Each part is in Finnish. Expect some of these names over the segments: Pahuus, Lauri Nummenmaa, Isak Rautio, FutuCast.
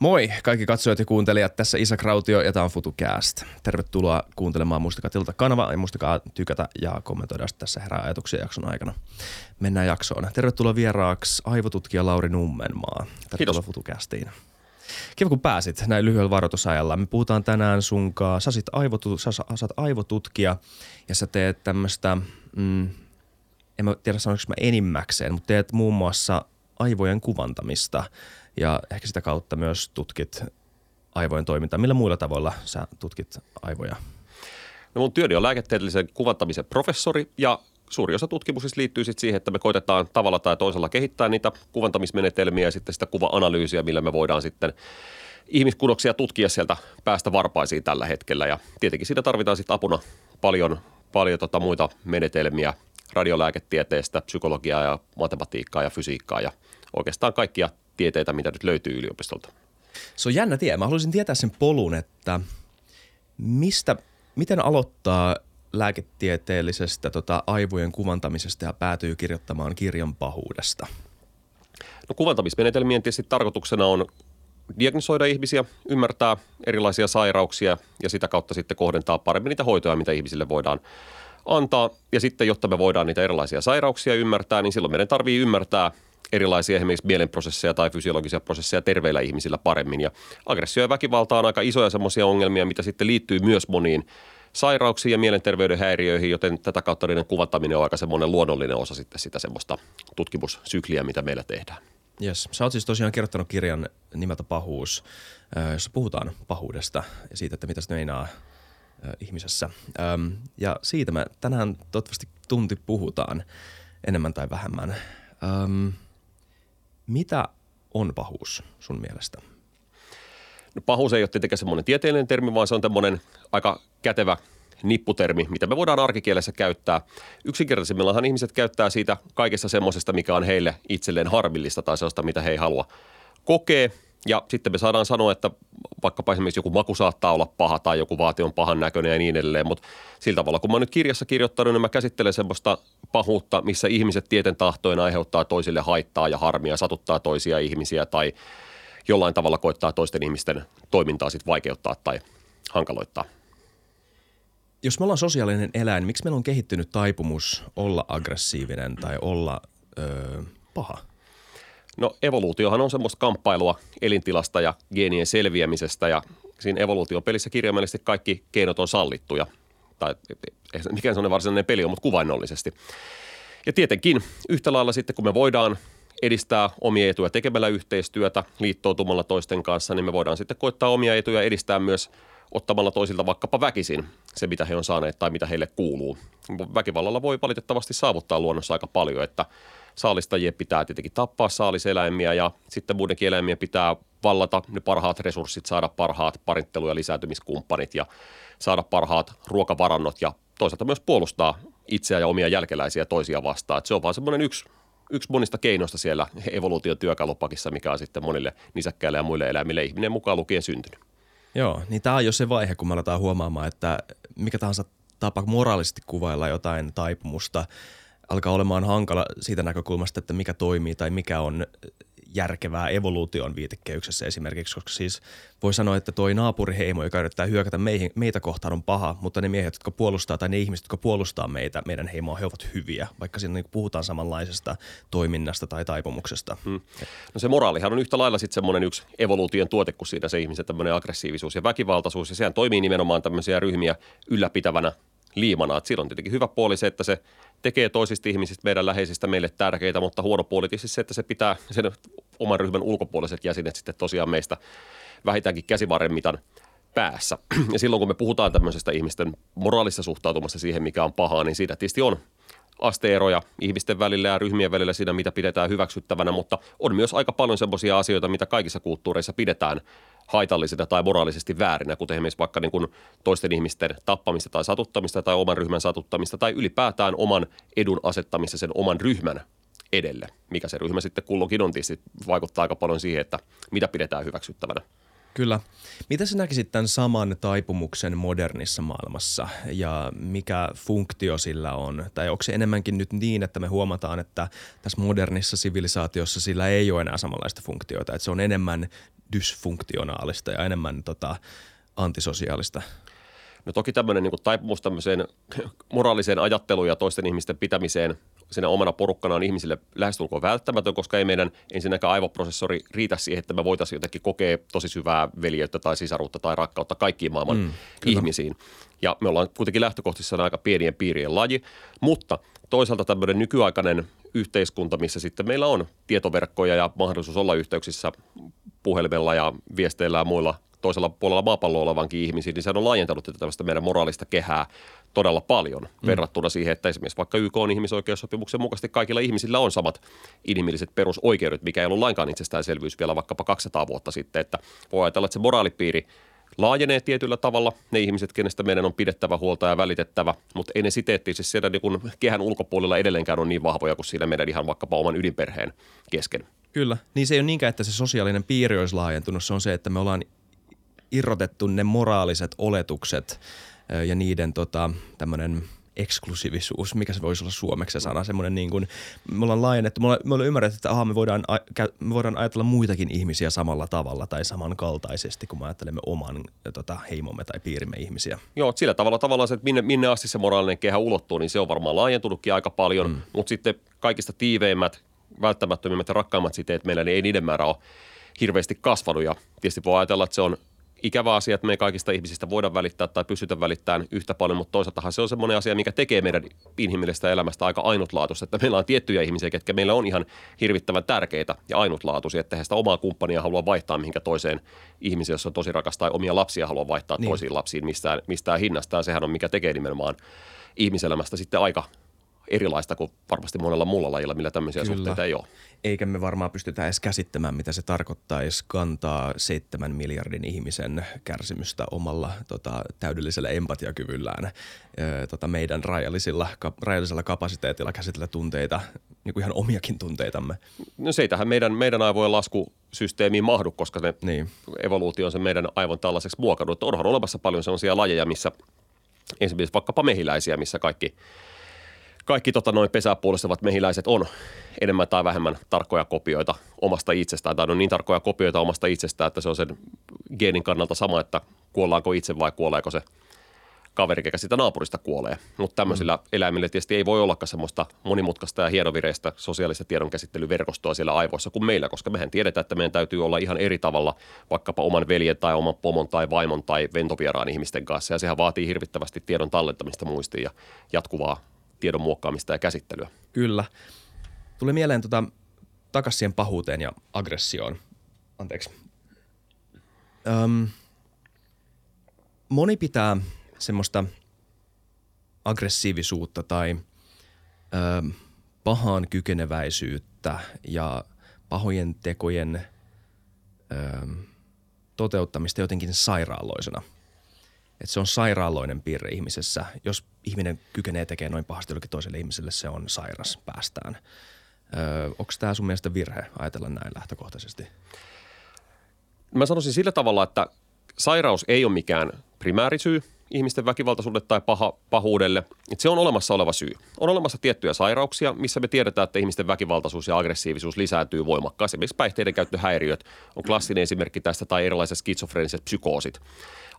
Moi kaikki katsojat ja kuuntelijat, tässä Isak Rautio ja tämä on FutuCast. Tervetuloa kuuntelemaan, muistakaa tilata kanavaa ja muistakaa tykätä ja kommentoida tässä herää ajatuksia jakson aikana. Mennään jaksoon. Tervetuloa vieraaksi aivotutkija Lauri Nummenmaa. Tervetuloa FutuCastiin. Kiva kun pääsit näin lyhyellä varoitusajalla. Me puhutaan tänään sunkaan, sä oot aivotutkija ja sä teet tämmöistä, en mä tiedä sanoinko mä enimmäkseen, mutta teet muun muassa aivojen kuvantamista. Ja ehkä sitä kautta myös tutkit aivojen toimintaa. Millä muilla tavoilla sä tutkit aivoja? No mun työni on lääketieteellisen kuvantamisen professori ja suuri osa tutkimuksista liittyy sitten siihen, että me koitetaan tavalla tai toisella kehittää niitä kuvantamismenetelmiä ja sitten sitä kuva-analyysiä, millä me voidaan sitten ihmiskudoksia tutkia sieltä päästä varpaisiin tällä hetkellä. Ja tietenkin siinä tarvitaan sitten apuna paljon muita menetelmiä radiolääketieteestä, psykologiaa ja matematiikkaa ja fysiikkaa ja oikeastaan kaikkia tieteitä, mitä nyt löytyy yliopistolta. Se on jännä tie. Mä haluaisin tietää sen polun, että miten aloittaa lääketieteellisestä aivojen kuvantamisesta ja päätyy kirjoittamaan kirjan pahuudesta? No kuvantamismenetelmien tietysti tarkoituksena on diagnosoida ihmisiä, ymmärtää erilaisia sairauksia ja sitä kautta sitten kohdentaa paremmin niitä hoitoja, mitä ihmisille voidaan antaa. Ja sitten, jotta me voidaan niitä erilaisia sairauksia ymmärtää, niin silloin meidän tarvitsee ymmärtää erilaisia esimerkiksi mielenprosesseja tai fysiologisia prosesseja terveillä ihmisillä paremmin. Ja aggressio ja väkivalta on aika isoja semmoisia ongelmia, mitä sitten liittyy myös moniin sairauksiin ja mielenterveyden häiriöihin, joten tätä kautta niiden kuvattaminen on aika semmoinen luonnollinen osa sitten sitä semmoista tutkimussykliä, mitä meillä tehdään. Yes. Sä oot siis tosiaan kirjoittanut kirjan nimeltä Pahuus, jossa puhutaan pahuudesta ja siitä, että mitä se meinaa ihmisessä. Ja siitä me tänään toivottavasti tunti puhutaan enemmän tai vähemmän. Mitä on pahuus sun mielestä? No, pahuus ei ole tietenkään semmoinen tieteellinen termi, vaan se on tämmöinen aika kätevä nipputermi, mitä me voidaan arkikielessä käyttää. Yksinkertaisimmillaan ihmiset käyttää siitä kaikesta semmoisesta, mikä on heille itselleen harmillista tai sellaista, mitä he ei halua kokea. Ja sitten me saadaan sanoa, että vaikkapa esimerkiksi joku maku saattaa olla paha tai joku vaate on pahan näköinen ja niin edelleen. Mutta sillä tavalla, kun mä oon nyt kirjassa kirjoittanut, niin mä käsittelen semmoista pahuutta, missä ihmiset tieten tahtoina aiheuttaa toisille haittaa ja harmia, satuttaa toisia ihmisiä tai jollain tavalla koittaa toisten ihmisten toimintaa sit vaikeuttaa tai hankaloittaa. Jos me ollaan sosiaalinen eläin, miksi meillä on kehittynyt taipumus olla aggressiivinen tai olla paha? No evoluutiohan on semmoista kamppailua elintilasta ja geenien selviämisestä ja siinä evoluutiopelissä kirjaimellisesti kaikki keinot on sallittuja. Tai mikään semmoinen varsinainen peli on, mutta kuvainnollisesti. Ja tietenkin yhtä lailla sitten kun me voidaan edistää omia etuja tekemällä yhteistyötä, liittoutumalla toisten kanssa, niin me voidaan sitten koittaa omia etuja edistää myös ottamalla toisilta vaikkapa väkisin se, mitä he on saaneet tai mitä heille kuuluu. Väkivallalla voi valitettavasti saavuttaa luonnossa aika paljon, että saalistajien pitää tietenkin tappaa saaliseläimiä ja sitten muidenkin eläimiä pitää vallata ne parhaat resurssit, saada parhaat parinttelu- ja lisääntymiskumppanit ja saada parhaat ruokavarannot ja toisaalta myös puolustaa itseä ja omia jälkeläisiä toisia vastaan. Se on vaan semmoinen yksi monista keinoista siellä evoluutiotyökalupakissa, mikä on sitten monille nisäkkäille ja muille eläimille ihminen mukaan lukien syntynyt. Joo, niin tämä on jo se vaihe, kun me aletaan huomaamaan, että mikä tahansa tapa moraalisesti kuvailla jotain taipumusta alkaa olemaan hankala siitä näkökulmasta, että mikä toimii tai mikä on järkevää evoluution viitekehyksessä esimerkiksi, koska siis voi sanoa, että toi naapuriheimo, joka yrittää hyökätä meitä kohtaan on paha, mutta ne miehet, jotka puolustaa tai ne ihmiset, jotka puolustaa meitä, meidän heimoa, he ovat hyviä, vaikka siinä puhutaan samanlaisesta toiminnasta tai taipumuksesta. No se moraalihan on yhtä lailla sitten semmoinen yksi evoluution tuote, kun siinä se ihmisen tämmöinen aggressiivisuus ja väkivaltaisuus, ja sehän toimii nimenomaan tämmöisiä ryhmiä ylläpitävänä liimana. Et silloin tietenkin hyvä puoli se, että se tekee toisista ihmisistä meidän läheisistä meille tärkeitä, mutta huono puoli tietysti se, että se pitää sen oman ryhmän ulkopuoliset jäsenet sitten tosiaan meistä vähintäänkin käsivarren mitan päässä. Ja silloin kun me puhutaan tämmöisestä ihmisten moraalista suhtautumasta siihen, mikä on pahaa, niin siitä tietysti on asteeroja ihmisten välillä ja ryhmien välillä siinä, mitä pidetään hyväksyttävänä, mutta on myös aika paljon semmoisia asioita, mitä kaikissa kulttuureissa pidetään haitallisina tai moraalisesti väärinä, kuten esimerkiksi vaikka niin kuin toisten ihmisten tappamista tai satuttamista tai oman ryhmän satuttamista tai ylipäätään oman edun asettamista sen oman ryhmän edelle, mikä se ryhmä sitten kulloinkin on tietysti, vaikuttaa aika paljon siihen, että mitä pidetään hyväksyttävänä. Kyllä. Mitä sinä näkisit tämän saman taipumuksen modernissa maailmassa ja mikä funktio sillä on? Tai onko se enemmänkin nyt niin, että me huomataan, että tässä modernissa sivilisaatiossa sillä ei ole enää samanlaista funktioita, että se on enemmän dysfunktionaalista ja enemmän antisosiaalista? No toki tämmöinen niin kuin taipumus tämmöiseen moraaliseen ajatteluun ja toisten ihmisten pitämiseen siinä omana porukkana on ihmisille lähestulkoon välttämätön, koska ei meidän ensinnäkään aivoprosessori riitä siihen, että me voitaisiin jotenkin kokea tosi syvää veljeyttä tai sisaruutta tai rakkautta kaikkiin maailman ihmisiin. Ja me ollaan kuitenkin lähtökohtaisesti aika pienien piirien laji, mutta toisaalta tämmöinen nykyaikainen yhteiskunta, missä sitten meillä on tietoverkkoja ja mahdollisuus olla yhteyksissä puhelimella ja viesteillä ja muilla toisella puolella maapalloa olevankin ihmisiä, niin se on laajentanut tällaista meidän moraalista kehää todella paljon verrattuna siihen, että esimerkiksi vaikka YK on ihmisoikeussopimuksen mukaisesti kaikilla ihmisillä on samat inhimilliset perusoikeudet, mikä ei ollut lainkaan itsestäänselvyys vielä vaikkapa 200 vuotta sitten, että voi ajatella, että se moraalipiiri laajenee tietyllä tavalla, ne ihmiset, kenestä meidän on pidettävä huolta ja välitettävä, mutta ei ne siteet siis siellä niin kehän ulkopuolella edelleenkään ole niin vahvoja kuin siinä meidän ihan vaikkapa oman ydinperheen kesken. Kyllä, niin se ei ole niinkään, että se sosiaalinen piiri olisi laajentunut, se on se, että me ollaan irrotettu ne moraaliset oletukset ja niiden tämmöinen eksklusiivisuus, mikä se voisi olla suomeksi se sana, semmoinen niin kuin, me ollaan laajennettu, me ollaan ymmärretty, että me voidaan ajatella muitakin ihmisiä samalla tavalla tai samankaltaisesti, kun me ajattelemme oman heimomme tai piirimme ihmisiä. Joo, sillä tavalla tavallaan se, että minne asti se moraalinen kehä ulottuu, niin se on varmaan laajentunutkin aika paljon, mutta sitten kaikista tiiveimmät, välttämättömimmät ja rakkaimmat siteet meillä, niin ei niiden määrä ole hirveästi kasvanut ja tietysti voi ajatella, että se on ikävä asia, että me ei kaikista ihmisistä voida välittää tai pystytä välittämään yhtä paljon, mutta toisaaltahan se on semmoinen asia, mikä tekee meidän inhimillistä elämästä aika ainutlaatuista, että meillä on tiettyjä ihmisiä, ketkä meillä on ihan hirvittävän tärkeitä ja ainutlaatuisia, että he sitä omaa kumppania haluaa vaihtaa mihinkä toiseen ihmiseen, jos on tosi rakas, tai omia lapsia haluaa vaihtaa toisiin lapsiin mistään hinnastaan. Sehän on, mikä tekee nimenomaan ihmiselämästä sitten aika erilaista kuin varmasti monella muulla lajilla, millä tämmöisiä suhteita ei ole. Eikä me varmaan pystytä edes käsittämään, mitä se tarkoittaisi kantaa 7 miljardin ihmisen kärsimystä omalla täydellisellä empatiakyvyllään, meidän rajallisella kapasiteetilla käsitellä tunteita, niin kuin ihan omiakin tunteitamme. No se ei tähän meidän aivojen laskusysteemiin mahdu, koska ne evoluutio on se meidän aivon tällaiseksi muokannut. Onhan olemassa paljon sellaisia lajeja, missä esimerkiksi vaikkapa mehiläisiä, missä kaikki pesää puolustavat mehiläiset on enemmän tai vähemmän tarkkoja kopioita omasta itsestään. Tai on niin tarkkoja kopioita omasta itsestään, että se on sen geenin kannalta sama, että kuollaanko itse vai kuoleeko se kaveri, joka sitä naapurista kuolee. Mutta tämmöisillä eläimillä tietysti ei voi ollakaan semmoista monimutkaista ja hienovireistä sosiaalista tiedonkäsittelyverkostoa siellä aivoissa kuin meillä, koska mehän tiedetään, että meidän täytyy olla ihan eri tavalla vaikkapa oman veljen tai oman pomon tai vaimon tai ventovieraan ihmisten kanssa. Ja sehän vaatii hirvittävästi tiedon tallentamista muistiin ja jatkuvaa tiedon muokkaamista ja käsittelyä. Kyllä. Tuli mieleen takaisin siihen pahuuteen ja aggressioon. Anteeksi. Moni pitää semmoista aggressiivisuutta tai pahaan kykeneväisyyttä ja pahojen tekojen toteuttamista jotenkin sairaaloisena. Että se on sairaaloinen piirre ihmisessä. Jos ihminen kykenee tekemään noin pahasti jollekin toiselle ihmiselle, se on sairas päästään. Onko tämä sun mielestä virhe ajatella näin lähtökohtaisesti? Mä sanoisin sillä tavalla, että sairaus ei ole mikään primäärisyy ihmisten väkivaltaisuudelle tai pahuudelle. Et se on olemassa oleva syy. On olemassa tiettyjä sairauksia, missä me tiedetään, että ihmisten väkivaltaisuus ja aggressiivisuus lisääntyy voimakkaasti. Esimerkiksi päihteiden käyttöhäiriöt on klassinen esimerkki tästä tai erilaiset skitsofreniset psykoosit.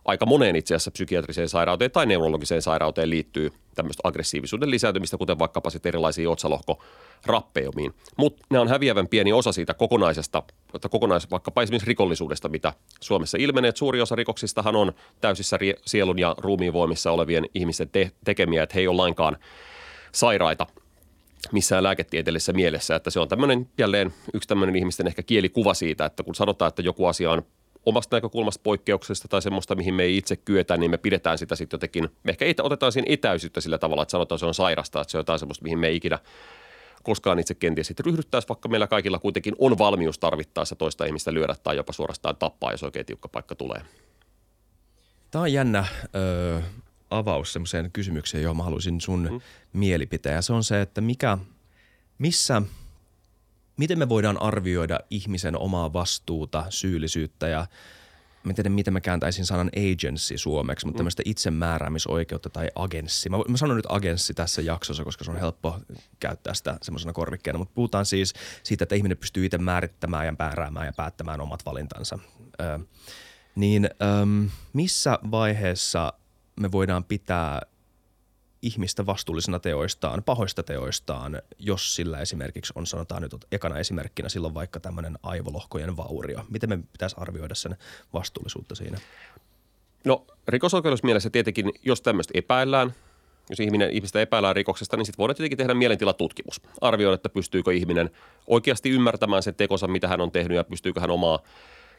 Aika moneen itse asiassa psykiatriseen sairauteen tai neurologiseen sairauteen liittyy tämmöistä aggressiivisuuden lisääntymistä, kuten vaikkapa sitten erilaisiin otsalohkorappeomiin. Mutta nämä on häviävän pieni osa siitä vaikkapa esimerkiksi rikollisuudesta, mitä Suomessa ilmenee. Et suuri osa rikoksistahan on täysissä sielun ja ruumiin voimissa olevien ihmisten tekemiä, että he ei ole lainkaan sairaita missään lääketieteellisessä mielessä. Että se on tämmöinen jälleen yksi tämmöinen ihmisten ehkä kielikuva siitä, että kun sanotaan, että joku asia on omasta näkökulmasta poikkeuksesta tai semmoista, mihin me ei itse kyetä, niin me pidetään sitä sitten jotenkin, me ehkä otetaan siihen etäisyyttä sillä tavalla, että sanotaan, että se on sairasta, että se on jotain semmoista, mihin me ei ikinä koskaan itse kenties sitten ryhdyttäisiin, vaikka meillä kaikilla kuitenkin on valmius tarvittaessa toista ihmistä lyödä tai jopa suorastaan tappaa, jos oikein tiukka paikka tulee. Tämä on jännä avaus semmoiseen kysymykseen, johon mä haluaisin sun mielipiteen. Ja se on se, että miten me voidaan arvioida ihmisen omaa vastuuta, syyllisyyttä ja mä en tiedä, miten mä kääntäisin sanan agency suomeksi, mutta tämmöistä itsemääräämisoikeutta tai agenssi. Mä sanon nyt agenssi tässä jaksossa, koska se on helppo käyttää sitä semmoisena korvikkeena, mutta puhutaan siis siitä, että ihminen pystyy itse määrittämään ja määräämään ja päättämään omat valintansa. Missä vaiheessa me voidaan pitää ihmistä vastuullisena teoistaan, pahoista teoistaan, jos sillä esimerkiksi on, sanotaan nyt ekana esimerkkinä, silloin vaikka tämmöinen aivolohkojen vaurio. Miten me pitäisi arvioida sen vastuullisuutta siinä? No rikosoikeudellisessa mielessä tietenkin, jos tämmöistä epäillään, jos ihmistä epäillään rikoksesta, niin sitten voidaan tietenkin tehdä mielentilatutkimus. Arvioida, että pystyykö ihminen oikeasti ymmärtämään sen tekonsa, mitä hän on tehnyt ja pystyykö hän omaa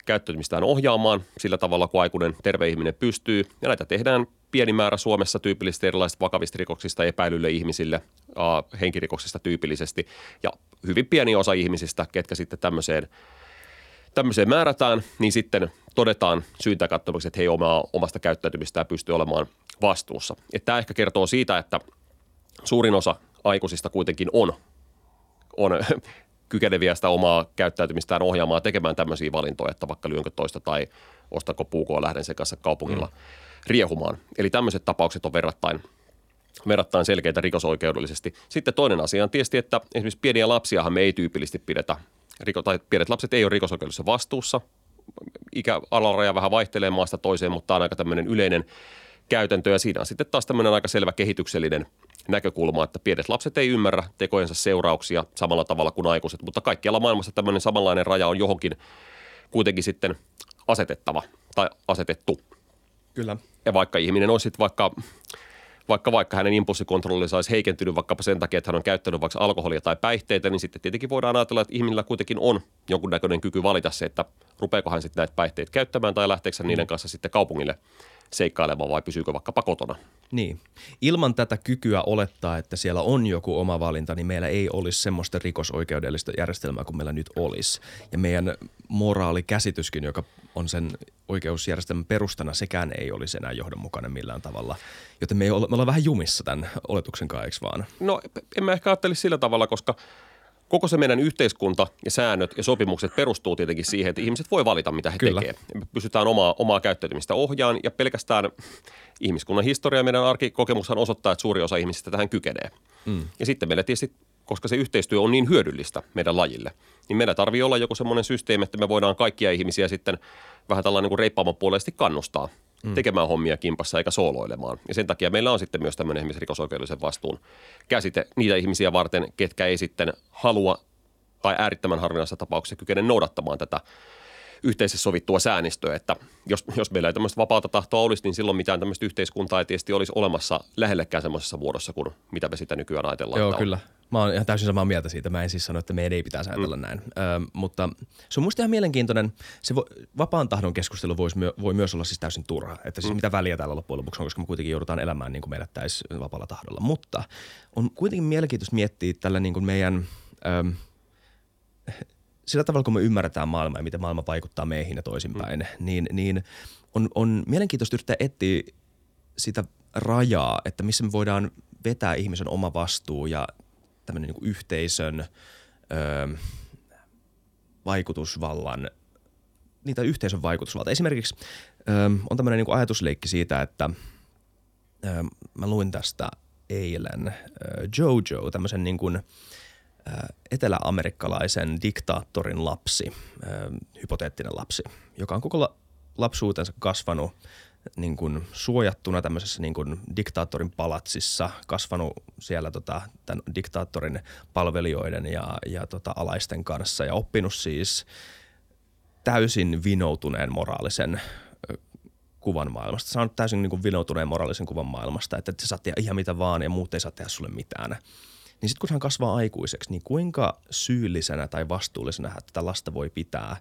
käyttäytymistään ohjaamaan sillä tavalla, kun aikuinen terve ihminen pystyy. Ja näitä tehdään pieni määrä Suomessa tyypillisesti erilaisista vakavista rikoksista epäilyille ihmisille, henkirikoksista tyypillisesti. Ja hyvin pieni osa ihmisistä, ketkä sitten tämmöiseen määrätään, niin sitten todetaan syyntäkattomuksessa, että he omasta käyttäytymistään pystyy olemaan vastuussa. Et tämä ehkä kertoo siitä, että suurin osa aikuisista kuitenkin on kykeneviä sitä omaa käyttäytymistään ohjaamaan tekemään tämmöisiä valintoja, että vaikka lyönkö toista tai ostanko puukoa, lähden sen kanssa kaupungilla riehumaan. Eli tämmöiset tapaukset on verrattain selkeitä rikosoikeudellisesti. Sitten toinen asia on tietysti, että esimerkiksi pieniä lapsiahan me ei tyypillisesti pidetä, tai pienet lapset ei ole rikosoikeudellisessa vastuussa. Ikäalaraja vähän vaihtelee maasta toiseen, mutta tämä on aika tämmöinen yleinen käytäntö ja siinä on sitten taas tämmöinen aika selvä kehityksellinen näkökulma, että pienet lapset ei ymmärrä tekojensa seurauksia samalla tavalla kuin aikuiset, mutta kaikkialla maailmassa tämmöinen samanlainen raja on johonkin kuitenkin sitten asetettava tai asetettu. Kyllä. Ja vaikka ihminen olisi sitten vaikka hänen impulssikontrollinsa olisi heikentynyt vaikkapa sen takia, että hän on käyttänyt vaikka alkoholia tai päihteitä, niin sitten tietenkin voidaan ajatella, että ihmisellä kuitenkin on jonkunnäköinen kyky valita se, että rupeako hän sitten näitä päihteitä käyttämään tai lähteekö hän niiden kanssa sitten kaupungille seikkailemaan vai pysyykö vaikkapa kotona. Niin. Ilman tätä kykyä olettaa, että siellä on joku oma valinta, niin meillä ei olisi semmoista rikosoikeudellista järjestelmää kuin meillä nyt olisi. Ja meidän moraalikäsityskin, joka on sen oikeusjärjestelmän perustana, sekään ei olisi enää johdonmukainen millään tavalla. Joten me ollaan vähän jumissa tämän oletuksen kanssa, vaan? No en mä ehkä ajattelisi sillä tavalla, koska koko se meidän yhteiskunta ja säännöt ja sopimukset perustuu tietenkin siihen, että ihmiset voi valita, mitä he tekevät. Me pystytään omaa käyttäytymistä ohjaan ja pelkästään ihmiskunnan historia ja meidän arkikokemushan osoittaa, että suuri osa ihmisistä tähän kykenee. Ja sitten meillä tietysti, koska se yhteistyö on niin hyödyllistä meidän lajille, niin meillä tarvii olla joku semmoinen systeemi, että me voidaan kaikkia ihmisiä sitten vähän tällainen niin reippaamman puolellisesti kannustaa tekemään hommia kimpassa eikä sooloilemaan. Ja sen takia meillä on sitten myös tämmöinen esimerkiksi rikosoikeudellisen vastuun käsite niitä ihmisiä varten, ketkä ei sitten halua tai äärettömän harvinaisessa tapauksessa kykene noudattamaan tätä yhteisesti sovittua säännöstöä. Että jos meillä ei tämmöistä vapaata tahtoa olisi, niin silloin mitään tämmöistä yhteiskuntaa ei tietysti olisi olemassa lähellekään semmoisessa muodossa kuin mitä me sitä nykyään ajatellaan. Joo, kyllä. Mä oon ihan täysin samaa mieltä siitä. Mä en siis sano, että meidän ei pitäisi ajatella näin. Mutta se on musta ihan mielenkiintoinen. Se vapaan tahdon keskustelu voi myös olla siis täysin turha. Että siis mitä väliä täällä loppujen lopuksi on, koska me kuitenkin joudutaan elämään niin kuin me elettäisiin vapaalla tahdolla. Mutta on kuitenkin mielenkiintoista miettiä tällä niin kuin meidän sillä tavalla, kun me ymmärretään maailmaa ja miten maailma vaikuttaa meihin ja toisinpäin, niin on mielenkiintoista yrittää etsiä sitä rajaa, että missä me voidaan vetää ihmisen oma vastuu ja tämmöinen niin kuin yhteisön vaikutusvallan, niitä yhteisön vaikutusvalta. Esimerkiksi on tämmöinen niin kuin ajatusleikki siitä, että mä luin tästä eilen Jojo, tämmöisen niin kuin eteläamerikkalaisen diktaattorin lapsi, hypoteettinen lapsi, joka on koko lapsuutensa kasvanut niin kuin suojattuna tämmöisessä niin kuin diktaattorin palatsissa, kasvanut siellä tämän diktaattorin palvelijoiden ja alaisten kanssa ja oppinut siis täysin vinoutuneen moraalisen kuvan maailmasta. Saanut täysin niin kuin vinoutuneen moraalisen kuvan maailmasta, että sä saat tehdä ihan mitä vaan ja muut ei saa tehdä sulle mitään. Niin sitten kun hän kasvaa aikuiseksi, niin kuinka syyllisenä tai vastuullisena tätä lasta voi pitää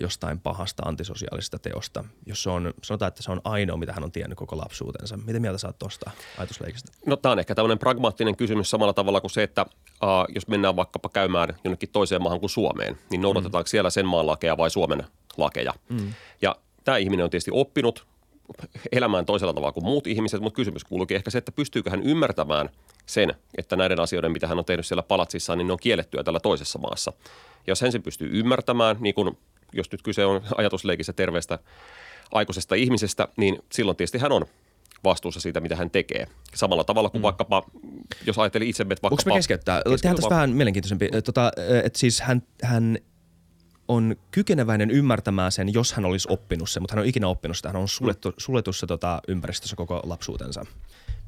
jostain pahasta antisosiaalisesta teosta, jos sanotaan, että se on ainoa, mitä hän on tiennyt koko lapsuutensa. Mitä mieltä sä oot tuosta ajatusleikistä? No tämä on ehkä tämmöinen pragmaattinen kysymys samalla tavalla kuin se, että jos mennään vaikkapa käymään jonnekin toiseen maahan kuin Suomeen, niin noudatetaanko siellä sen maan lakeja vai Suomen lakeja. Ja tämä ihminen on tietysti oppinut elämään toisella tavalla kuin muut ihmiset, mutta kysymys kuuluukin ehkä se, että pystyykö hän ymmärtämään sen, että näiden asioiden, mitä hän on tehnyt siellä palatsissaan, niin ne on kiellettyä tällä toisessa maassa. Ja jos hän sen pystyy ymmärtämään, niin kuin jos nyt kyse on ajatusleikissä terveestä aikuisesta ihmisestä, niin silloin tietysti hän on vastuussa siitä, mitä hän tekee. Samalla tavalla kuin vaikkapa, jos ajattelin itse, että vaikkapa... Voinko me keskeyttää? Tehdään tässä vähän mielenkiintoisempi. Että siis hän on kykeneväinen ymmärtämään sen, jos hän olisi oppinut sen, mutta hän on ikinä oppinut sitä. Hän on suljetussa ympäristössä koko lapsuutensa.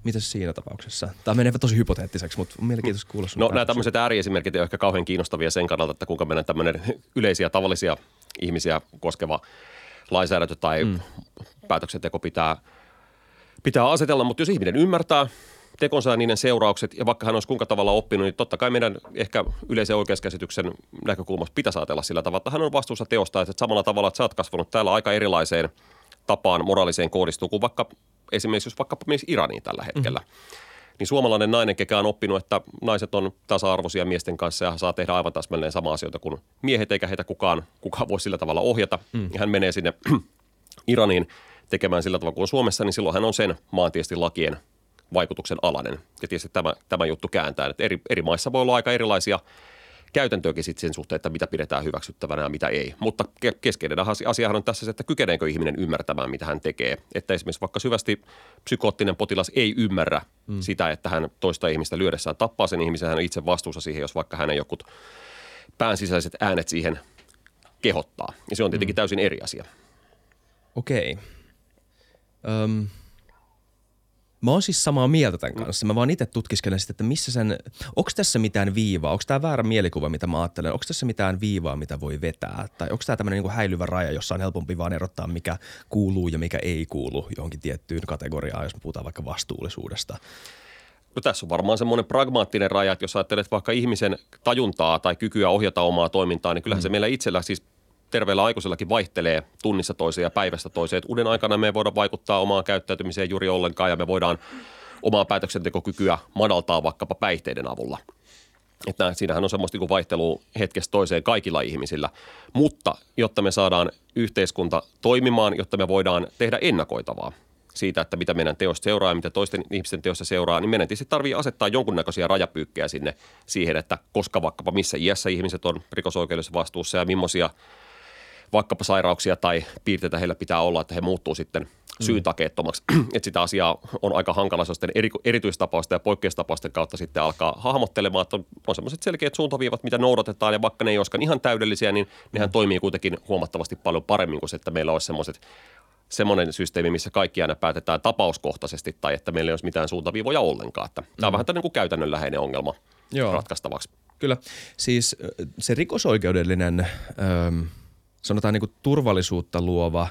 Mitäs siinä tapauksessa? Tämä menee tosi hypoteettiseksi, mutta mielenkiintoista kuulla. No nämä tämmöiset ääriesimerkit ovat ehkä kauhean kiinnostavia sen kannalta, että kuinka meidän tämmöinen yleisiä tavallisia ihmisiä koskeva lainsäädäntö tai päätöksenteko pitää asetella, mutta jos ihminen ymmärtää tekonsa ja niiden seuraukset, ja vaikka hän olisi kuinka tavalla oppinut, niin totta kai meidän ehkä yleisen oikeuskäsityksen näkökulmasta pitäisi ajatella sillä tavalla, että hän on vastuussa teosta, että samalla tavalla, että sä oot kasvanut täällä aika erilaiseen tapaan moraaliseen koodistuu, kuin vaikka esimerkiksi jos vaikka Iraniin tällä hetkellä. Niin suomalainen nainen, kekä on oppinut, että naiset on tasa-arvoisia miesten kanssa ja saa tehdä aivan täsmälleen sama asioita kuin miehet, eikä heitä kukaan voi sillä tavalla ohjata. Ja hän menee sinne Iraniin tekemään sillä tavalla kuin on Suomessa, niin silloin hän on sen maantieteellisesti lakien vaikutuksen alainen. Ja tietysti tämä juttu kääntää, että eri maissa voi olla aika erilaisia käytäntöäkin sitten sen suhteen, että mitä pidetään hyväksyttävänä ja mitä ei. Mutta keskeinen asiahan on tässä se, että kykeneekö ihminen ymmärtämään, mitä hän tekee. Että esimerkiksi vaikka syvästi psykoottinen potilas ei ymmärrä sitä, että hän toista ihmistä lyödessään tappaa sen ihmisen. Hän on itse vastuussa siihen, jos vaikka hänen jokut päänsisäiset äänet siihen kehottaa. Ja se on tietenkin täysin eri asia. Okei. Mä oon siis samaa mieltä tämän kanssa. Mä vaan itse tutkiskelen sitä, että missä sen, onko tässä mitään viivaa, onko tää väärä mielikuva, mitä mä ajattelen, onko tässä mitään viivaa, mitä voi vetää, tai onko tää tämmöinen niinku häilyvä raja, jossa on helpompi vaan erottaa, mikä kuuluu ja mikä ei kuulu johonkin tiettyyn kategoriaan, jos me puhutaan vaikka vastuullisuudesta. No tässä on varmaan semmoinen pragmaattinen raja, että jos ajattelet vaikka ihmisen tajuntaa tai kykyä ohjata omaa toimintaa, niin kyllähän se meillä itsellä siis terveellä aikuisellakin vaihtelee tunnissa toiseen ja päivästä toiseen. Et uuden aikana me voidaan vaikuttaa omaan käyttäytymiseen juuri ollenkaan ja me voidaan omaa päätöksentekokykyä madaltaa vaikkapa päihteiden avulla. Että siinähän on semmoista vaihtelua hetkestä toiseen kaikilla ihmisillä. Mutta jotta me saadaan yhteiskunta toimimaan, jotta me voidaan tehdä ennakoitavaa siitä, että mitä meidän teosta seuraa ja mitä toisten ihmisten teosta seuraa, niin meidän tietysti tarvitsee asettaa jonkunnäköisiä rajapyykkejä sinne siihen, että koska vaikkapa missä iässä ihmiset on rikosoikeudessa vastuussa ja millaisia vaikkapa sairauksia tai piirteitä heillä pitää olla, että he muuttuu sitten syytakeettomaksi. Että sitä asiaa on aika hankala sellaisten erityistapausten ja poikkeustapausten kautta sitten alkaa hahmottelemaan, että on sellaiset selkeät suuntaviivat, mitä noudatetaan. Ja vaikka ne ei olisikaan ihan täydellisiä, niin nehän toimii kuitenkin huomattavasti paljon paremmin kuin se, että meillä olisi semmoinen systeemi, missä kaikki aina päätetään tapauskohtaisesti tai että meillä ei olisi mitään suuntaviivoja ollenkaan. Että tämä on vähän tämmöinen kuin käytännönläheinen ongelma ratkaistavaksi. Kyllä. Siis se rikosoikeudellinen... sanotaan niin kuin turvallisuutta luova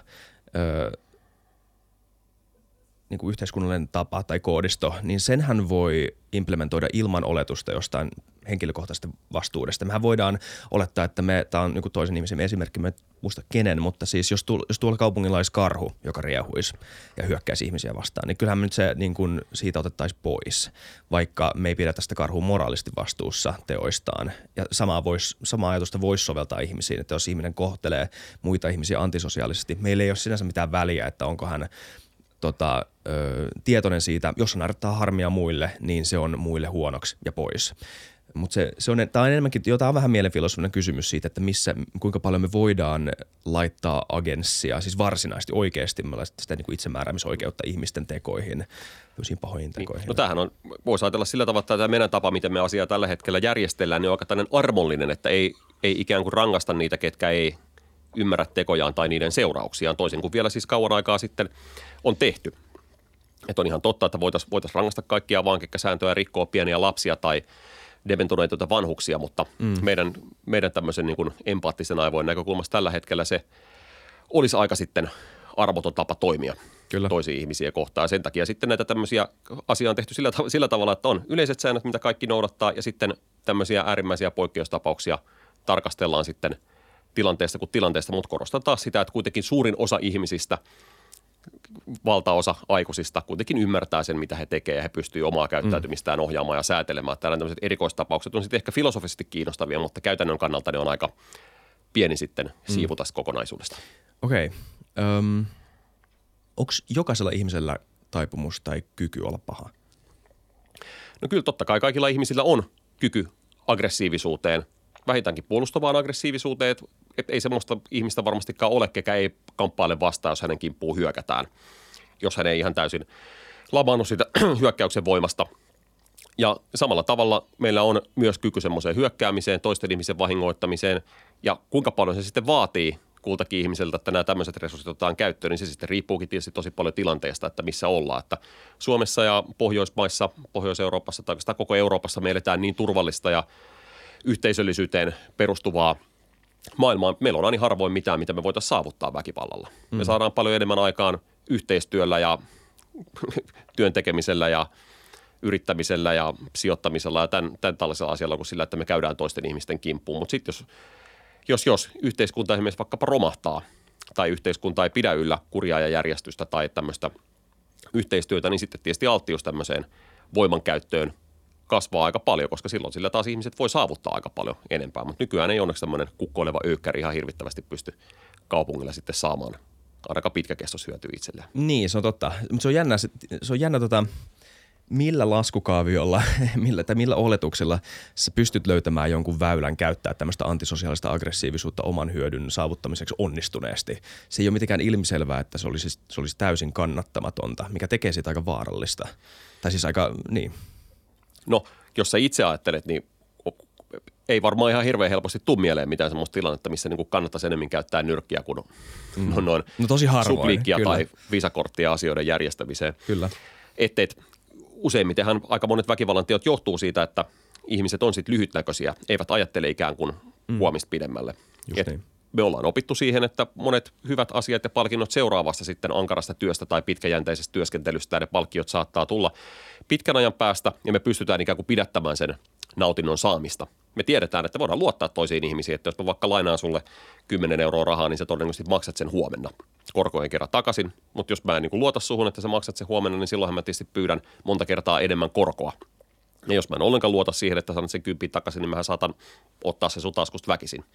niin kuin yhteiskunnallinen tapa tai koodisto, niin senhän voi implementoida ilman oletusta jostain henkilökohtaisesta vastuudesta. Mehän voidaan olettaa, että tämä on niin kuin toisen ihmisen esimerkki, en muista kenen, mutta siis jos tuolla kaupungilla olisi karhu, joka riehuisi ja hyökkäisi ihmisiä vastaan, niin kyllähän me nyt se niin kuin siitä otettaisiin pois, vaikka me ei pidä tästä karhua moraalisti vastuussa teoistaan. Ja samaa ajatusta voisi soveltaa ihmisiin, että jos ihminen kohtelee muita ihmisiä antisosiaalisesti, meillä ei ole sinänsä mitään väliä, että onko hän tietoinen siitä, jos hän aiheuttaa harmia muille, niin se on muille huonoksi ja pois. Mutta tämä on enemmänkin, tämä on vähän mielenfilosofinen kysymys siitä, että kuinka paljon me voidaan laittaa agenssia, siis varsinaisesti oikeasti sitä niin kuin itsemääräämisoikeutta ihmisten tekoihin, tämmöisiin pahoihin tekoihin. No tämähän on, voisi ajatella sillä tavalla, että tämä meidän tapa, miten me asiaa tällä hetkellä järjestellään, niin on aika tämmöinen armollinen, että ei ikään kuin rangaista niitä, ketkä ei ymmärrä tekojaan tai niiden seurauksiaan, toisin kuin vielä siis kauan aikaa sitten on tehty. Että on ihan totta, että voitaisiin rangaista kaikkia vankeikkasääntöjä, rikkoa pieniä lapsia tai dementoituneita vanhuksia, mutta meidän tämmöisen niin kuin empaattisen aivojen näkökulmasta tällä hetkellä se olisi aika sitten armoton tapa toimia toisiin ihmisiä kohtaan. Ja sen takia sitten näitä tämmöisiä asiaa on tehty sillä tavalla, että on yleiset säännöt, mitä kaikki noudattaa ja sitten tämmöisiä äärimmäisiä poikkeustapauksia tarkastellaan sitten tilanteesta kuin tilanteesta, mutta korostan taas sitä, että kuitenkin suurin osa ihmisistä, valtaosa aikuisista kuitenkin ymmärtää sen, mitä he tekevät ja he pystyvät omaa käyttäytymistään ohjaamaan ja säätelemään. Täällä tämmöiset erikoistapaukset on sitten ehkä filosofisesti kiinnostavia, mutta käytännön kannalta ne on aika pieni sitten siivu tästä kokonaisuudesta. Okei. Onko jokaisella ihmisellä taipumus tai kyky olla paha? No kyllä totta kai kaikilla ihmisillä on kyky aggressiivisuuteen. vähintäänkin puolustavaan aggressiivisuuteen, että ei semmoista ihmistä varmastikaan ole, kekä ei kamppaile vastaan, jos hänen kimppuun hyökätään, jos hän ei ihan täysin lamaannu siitä hyökkäyksen voimasta. Ja samalla tavalla meillä on myös kyky semmoiseen hyökkäämiseen, toisten ihmisen vahingoittamiseen ja kuinka paljon se sitten vaatii kultakin ihmiseltä, että nämä tämmöiset resurssit otetaan käyttöön, niin se sitten riippuukin tietysti tosi paljon tilanteesta, että missä ollaan. Että Suomessa ja Pohjoismaissa, Pohjois-Euroopassa tai oikeastaan koko Euroopassa me eletään niin turvallista ja yhteisöllisyyteen perustuvaa maailmaa. Meillä on aina harvoin mitään, mitä me voitaisiin saavuttaa väkivallalla. Me saadaan paljon enemmän aikaan yhteistyöllä ja työn tekemisellä ja yrittämisellä ja sijoittamisella ja tämän tällaisella asialla kuin sillä, että me käydään toisten ihmisten kimppuun. Mutta sitten jos yhteiskunta esimerkiksi vaikkapa romahtaa tai yhteiskunta ei pidä yllä kurjaa ja järjestystä tai tämmöistä yhteistyötä, niin sitten tietysti alttius tämmöiseen voimankäyttöön kasvaa aika paljon, koska silloin sillä taas ihmiset voi saavuttaa aika paljon enempää. Mutta nykyään ei onneksi tämmöinen kukkoileva öykkäri ihan hirvittävästi pysty kaupungilla sitten saamaan ainakaan pitkäkestoishyötyä itselleen. Niin, se on totta. Mutta se on jännä millä laskukaaviolla tai millä oletuksella sä pystyt löytämään jonkun väylän käyttää tämmöistä antisosiaalista aggressiivisuutta oman hyödyn saavuttamiseksi onnistuneesti? Se ei ole mitenkään ilmiselvää, että se olisi täysin kannattamatonta, mikä tekee siitä aika vaarallista. Tai siis aika, niin. No, jos sä itse ajattelet, niin ei varmaan ihan hirveän helposti tuu mieleen mitään semmoista tilannetta, missä niin kannattaisi enemmän käyttää nyrkkiä kuin noin supliikkia tai visakorttia asioiden järjestämiseen. Kyllä. Useimmitenhan aika monet väkivallan teot johtuu siitä, että ihmiset on sitten lyhytnäköisiä, eivät ajattele ikään kuin huomista pidemmälle. Niin. Me ollaan opittu siihen, että monet hyvät asiat ja palkinnot seuraavasta sitten ankarasta työstä tai pitkäjänteisestä työskentelystä, ja ne palkkiot saattaa tulla pitkän ajan päästä ja me pystytään ikään kuin pidättämään sen nautinnon saamista. Me tiedetään, että voidaan luottaa toisiin ihmisiin, että jos mä vaikka lainaan sulle 10 euroa rahaa, niin sä todennäköisesti maksat sen huomenna korkojen kerran takaisin. Mutta jos mä en niin luota suhun, että sä maksat sen huomenna, niin silloinhan mä tietysti pyydän monta kertaa enemmän korkoa. Ja jos mä en ollenkaan luota siihen, että sanat sen 10 takaisin, niin mähän saatan ottaa sen sun taskusta väkisin.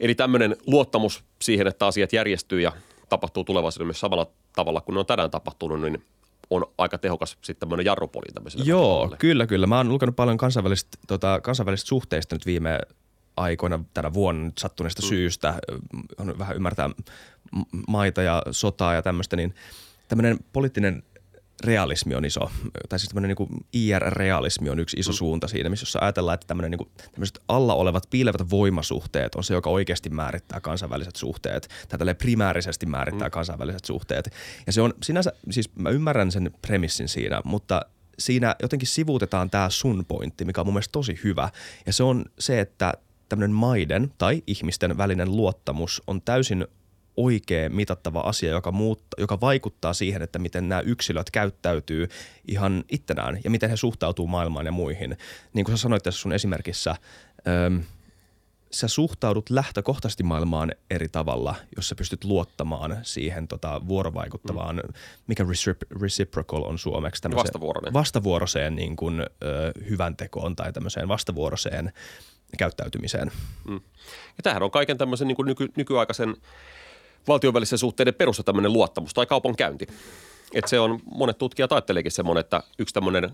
Eli tämmöinen luottamus siihen, että asiat järjestyy ja tapahtuu tulevaisuudessa myös samalla tavalla kuin ne on tänään tapahtunut, niin on aika tehokas sitten tämmöinen jarrupoli tämmöiselle. Joo, kyllä. Mä oon lukenut paljon kansainvälisistä suhteista nyt viime aikoina tänä vuonna nyt sattuneesta syystä. On vähän ymmärtää maita ja sotaa ja tämmöistä, niin tämmöinen poliittinen realismi on iso. Tai siis tämmöinen niin kuin IR-realismi on yksi iso suunta siinä, missä ajatellaan, että tämmöinen niin kuin, tämmöiset alla olevat piilevät voimasuhteet on se, joka oikeasti määrittää kansainväliset suhteet. Tai tälleen primäärisesti määrittää kansainväliset suhteet. Ja se on sinänsä, siis mä ymmärrän sen premissin siinä, mutta siinä jotenkin sivuutetaan tämä sun pointti, mikä on mun mielestä tosi hyvä. Ja se on se, että tämmöinen maiden tai ihmisten välinen luottamus on täysin oikea mitattava asia, joka vaikuttaa siihen, että miten nämä yksilöt käyttäytyy ihan ittenään ja miten he suhtautuu maailmaan ja muihin. Niin kuin sä sanoit tässä sun esimerkissä, sä suhtaudut lähtökohtaisesti maailmaan eri tavalla, jos sä pystyt luottamaan siihen vuorovaikuttavaan, mikä reciprocal on suomeksi. Vastavuoroiseen niin kuin, hyvän tekoon tai tämmöiseen vastavuoroiseen käyttäytymiseen. Ja tämähän on kaiken tämmöisen niin kuin nykyaikaisen valtion välisen suhteiden perusta tämmöinen luottamus tai kaupankäynti. Et se on, monet tutkijat ajatteleekin semmoinen, että yksi tämmöinen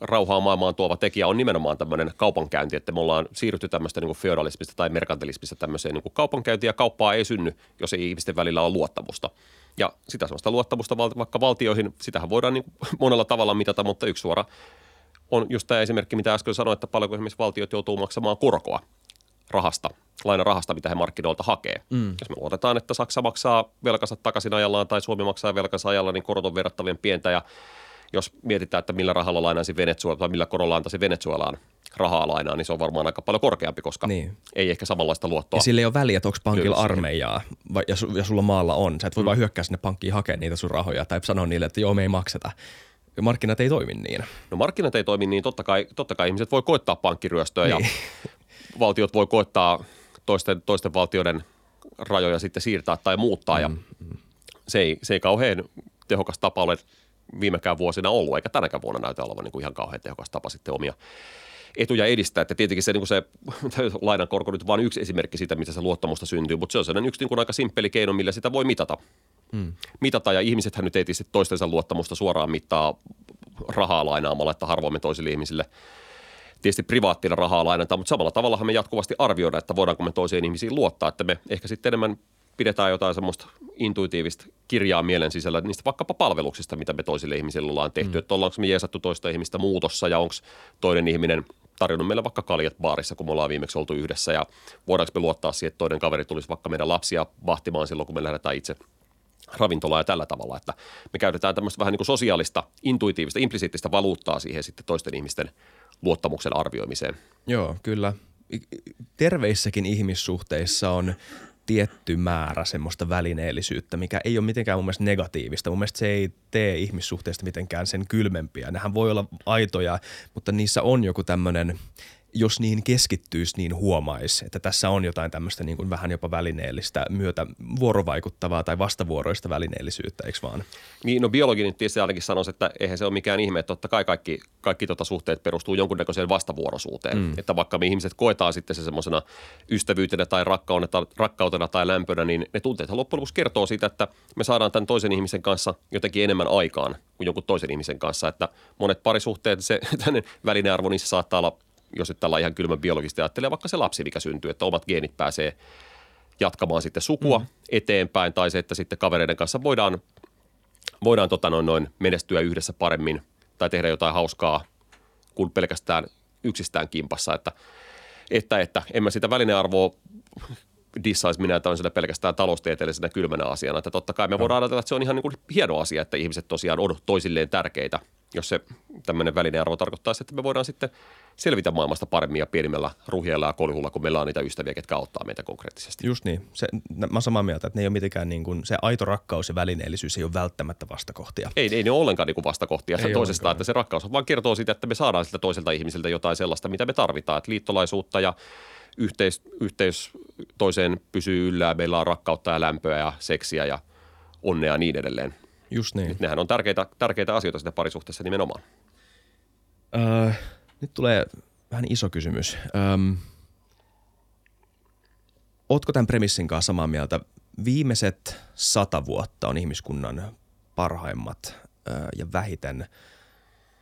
rauhaa maailmaan tuova tekijä on nimenomaan tämmöinen kaupankäynti, että me ollaan siirrytty tämmöistä niin kuin feodalismista tai merkantilismista tämmöiseen niin kuin kaupankäyntiin, ja kauppaa ei synny, jos ei ihmisten välillä ole luottamusta. Ja sitä semmoista luottamusta vaikka valtioihin, sitähän voidaan niin kuin monella tavalla mitata, mutta yksi suora on just tämä esimerkki, mitä äsken sanoin, että paljonko esimerkiksi valtiot joutuu maksamaan korkoa lainarahasta, mitä he markkinoilta hakee. Jos me luotetaan, että Saksa maksaa velkansa takaisin ajallaan tai Suomi maksaa velkansa ajalla, niin korot on verrattavien pientä. Ja jos mietitään, että millä rahalla lainaisi Venezuela tai millä korolla antaisi Venezuelaan rahaa lainaa, niin se on varmaan aika paljon korkeampi, koska ei ehkä samanlaista luottoa. Ja sillä ei ole väliä, että onko pankilla armeijaa ja sulla maalla on. Sä et voi vaan hyökkää sinne pankkiin hakemaan niitä sun rahoja tai sanoa niille, että joo, me ei makseta. Markkinat ei toimi niin. No markkinat ei toimi niin. Totta kai ihmiset voi koittaa pankkiryöstöä niin. Ja valtiot voi koittaa toisten valtioiden rajoja sitten siirtää tai muuttaa ja se ei kauhean tehokas tapa ole viimekään vuosina ollut, eikä tänäkään vuonna näytä olevan niin kuin ihan kauhean tehokas tapa sitten omia etuja edistää. Että tietenkin se, niin kuin se lainankorko nyt vain yksi esimerkki siitä, mitä se luottamusta syntyy, mutta se on sellainen yksi niin kuin aika simppeli keino, millä sitä voi mitata. Ja ihmisethän nyt ei tietysti toistensa luottamusta suoraan mittaa rahaa lainaamalla, että harvoin me toisille ihmisille tietysti privaattina rahaa lainataan, mutta samalla tavallahan me jatkuvasti arvioidaan, että voidaanko me toisiin ihmisiin luottaa, että me ehkä sitten enemmän pidetään jotain semmoista intuitiivista kirjaa mielen sisällä niistä vaikkapa palveluksista, mitä me toisille ihmisille ollaan tehty. Että ollaanko me jeesattu toista ihmistä muutossa ja onko toinen ihminen tarjonnut meille vaikka kaljat baarissa, kun me ollaan viimeksi oltu yhdessä ja voidaanko me luottaa siihen, että toinen kaveri tulisi vaikka meidän lapsia vahtimaan silloin, kun me lähdetään itse ravintolaan ja tällä tavalla, että me käytetään tämmöistä vähän niin kuin sosiaalista, intuitiivista, implisiittistä valuuttaa siihen sitten toisten ihmisten luottamuksen arvioimiseen. Joo, kyllä. Terveissäkin ihmissuhteissa on tietty määrä semmoista välineellisyyttä, mikä ei ole mitenkään mun mielestä negatiivista. Mun mielestä se ei tee ihmissuhteista mitenkään sen kylmempiä. Nämähän voi olla aitoja, mutta niissä on joku tämmöinen, jos niihin keskittyisi, niin huomaisi, että tässä on jotain tämmöistä niin kuin vähän jopa välineellistä myötä vuorovaikuttavaa tai vastavuoroista välineellisyyttä, eikö vaan? Niin, no biologi nyt tietysti ainakin sanoisi, että eihän se ole mikään ihme, että totta kai kaikki suhteet perustuu jonkunnäköiseen vastavuoroisuuteen. Että vaikka me ihmiset koetaan sitten se semmoisena ystävyytenä tai rakkautena tai lämpönä, niin ne tunteet loppujen lopuksi kertoo siitä, että me saadaan tämän toisen ihmisen kanssa jotenkin enemmän aikaan kuin jonkun toisen ihmisen kanssa, että monet parisuhteet, se välinearvo, niin se saattaa olla, jos nyt tällä ihan kylmän biologisesti ajattelee vaikka se lapsi, mikä syntyy, että omat geenit pääsee jatkamaan sitten sukua eteenpäin tai se, että sitten kavereiden kanssa voidaan menestyä yhdessä paremmin tai tehdä jotain hauskaa kuin pelkästään yksistään kimpassa, että en mä sitä välinearvoa dissaisi minä tämmöisenä pelkästään taloustieteellisenä kylmänä asiana, että totta kai me voidaan ajatella, että se on ihan niin kuin hieno asia, että ihmiset tosiaan on toisilleen tärkeitä, jos se tämmöinen välinearvo tarkoittaa, että me voidaan sitten selvitä maailmasta paremmin ja pienemmällä ruhjeella ja kolhulla, kun meillä on niitä ystäviä, ketkä auttaa meitä konkreettisesti. Just niin. Mä oon samaa mieltä, että ne ei ole mitenkään niin kuin, se aito rakkaus ja välineellisyys ei ole välttämättä vastakohtia. Ei ne ole ollenkaan niin kuin vastakohtia sen toisestaan, että se rakkaus vaan kertoo siitä, että me saadaan siltä toiselta ihmiseltä jotain sellaista, mitä me tarvitaan, että liittolaisuutta ja yhteys toiseen pysyy yllään, meillä on rakkautta ja lämpöä ja seksiä ja onnea ja niin edelleen. Just niin. Nyt nehän on tärkeitä asioita sitä parisuhteessa nimenomaan. Nyt tulee vähän iso kysymys. Ootko tämän premissin kanssa samaa mieltä? Viimeiset 100 vuotta on ihmiskunnan parhaimmat ja vähiten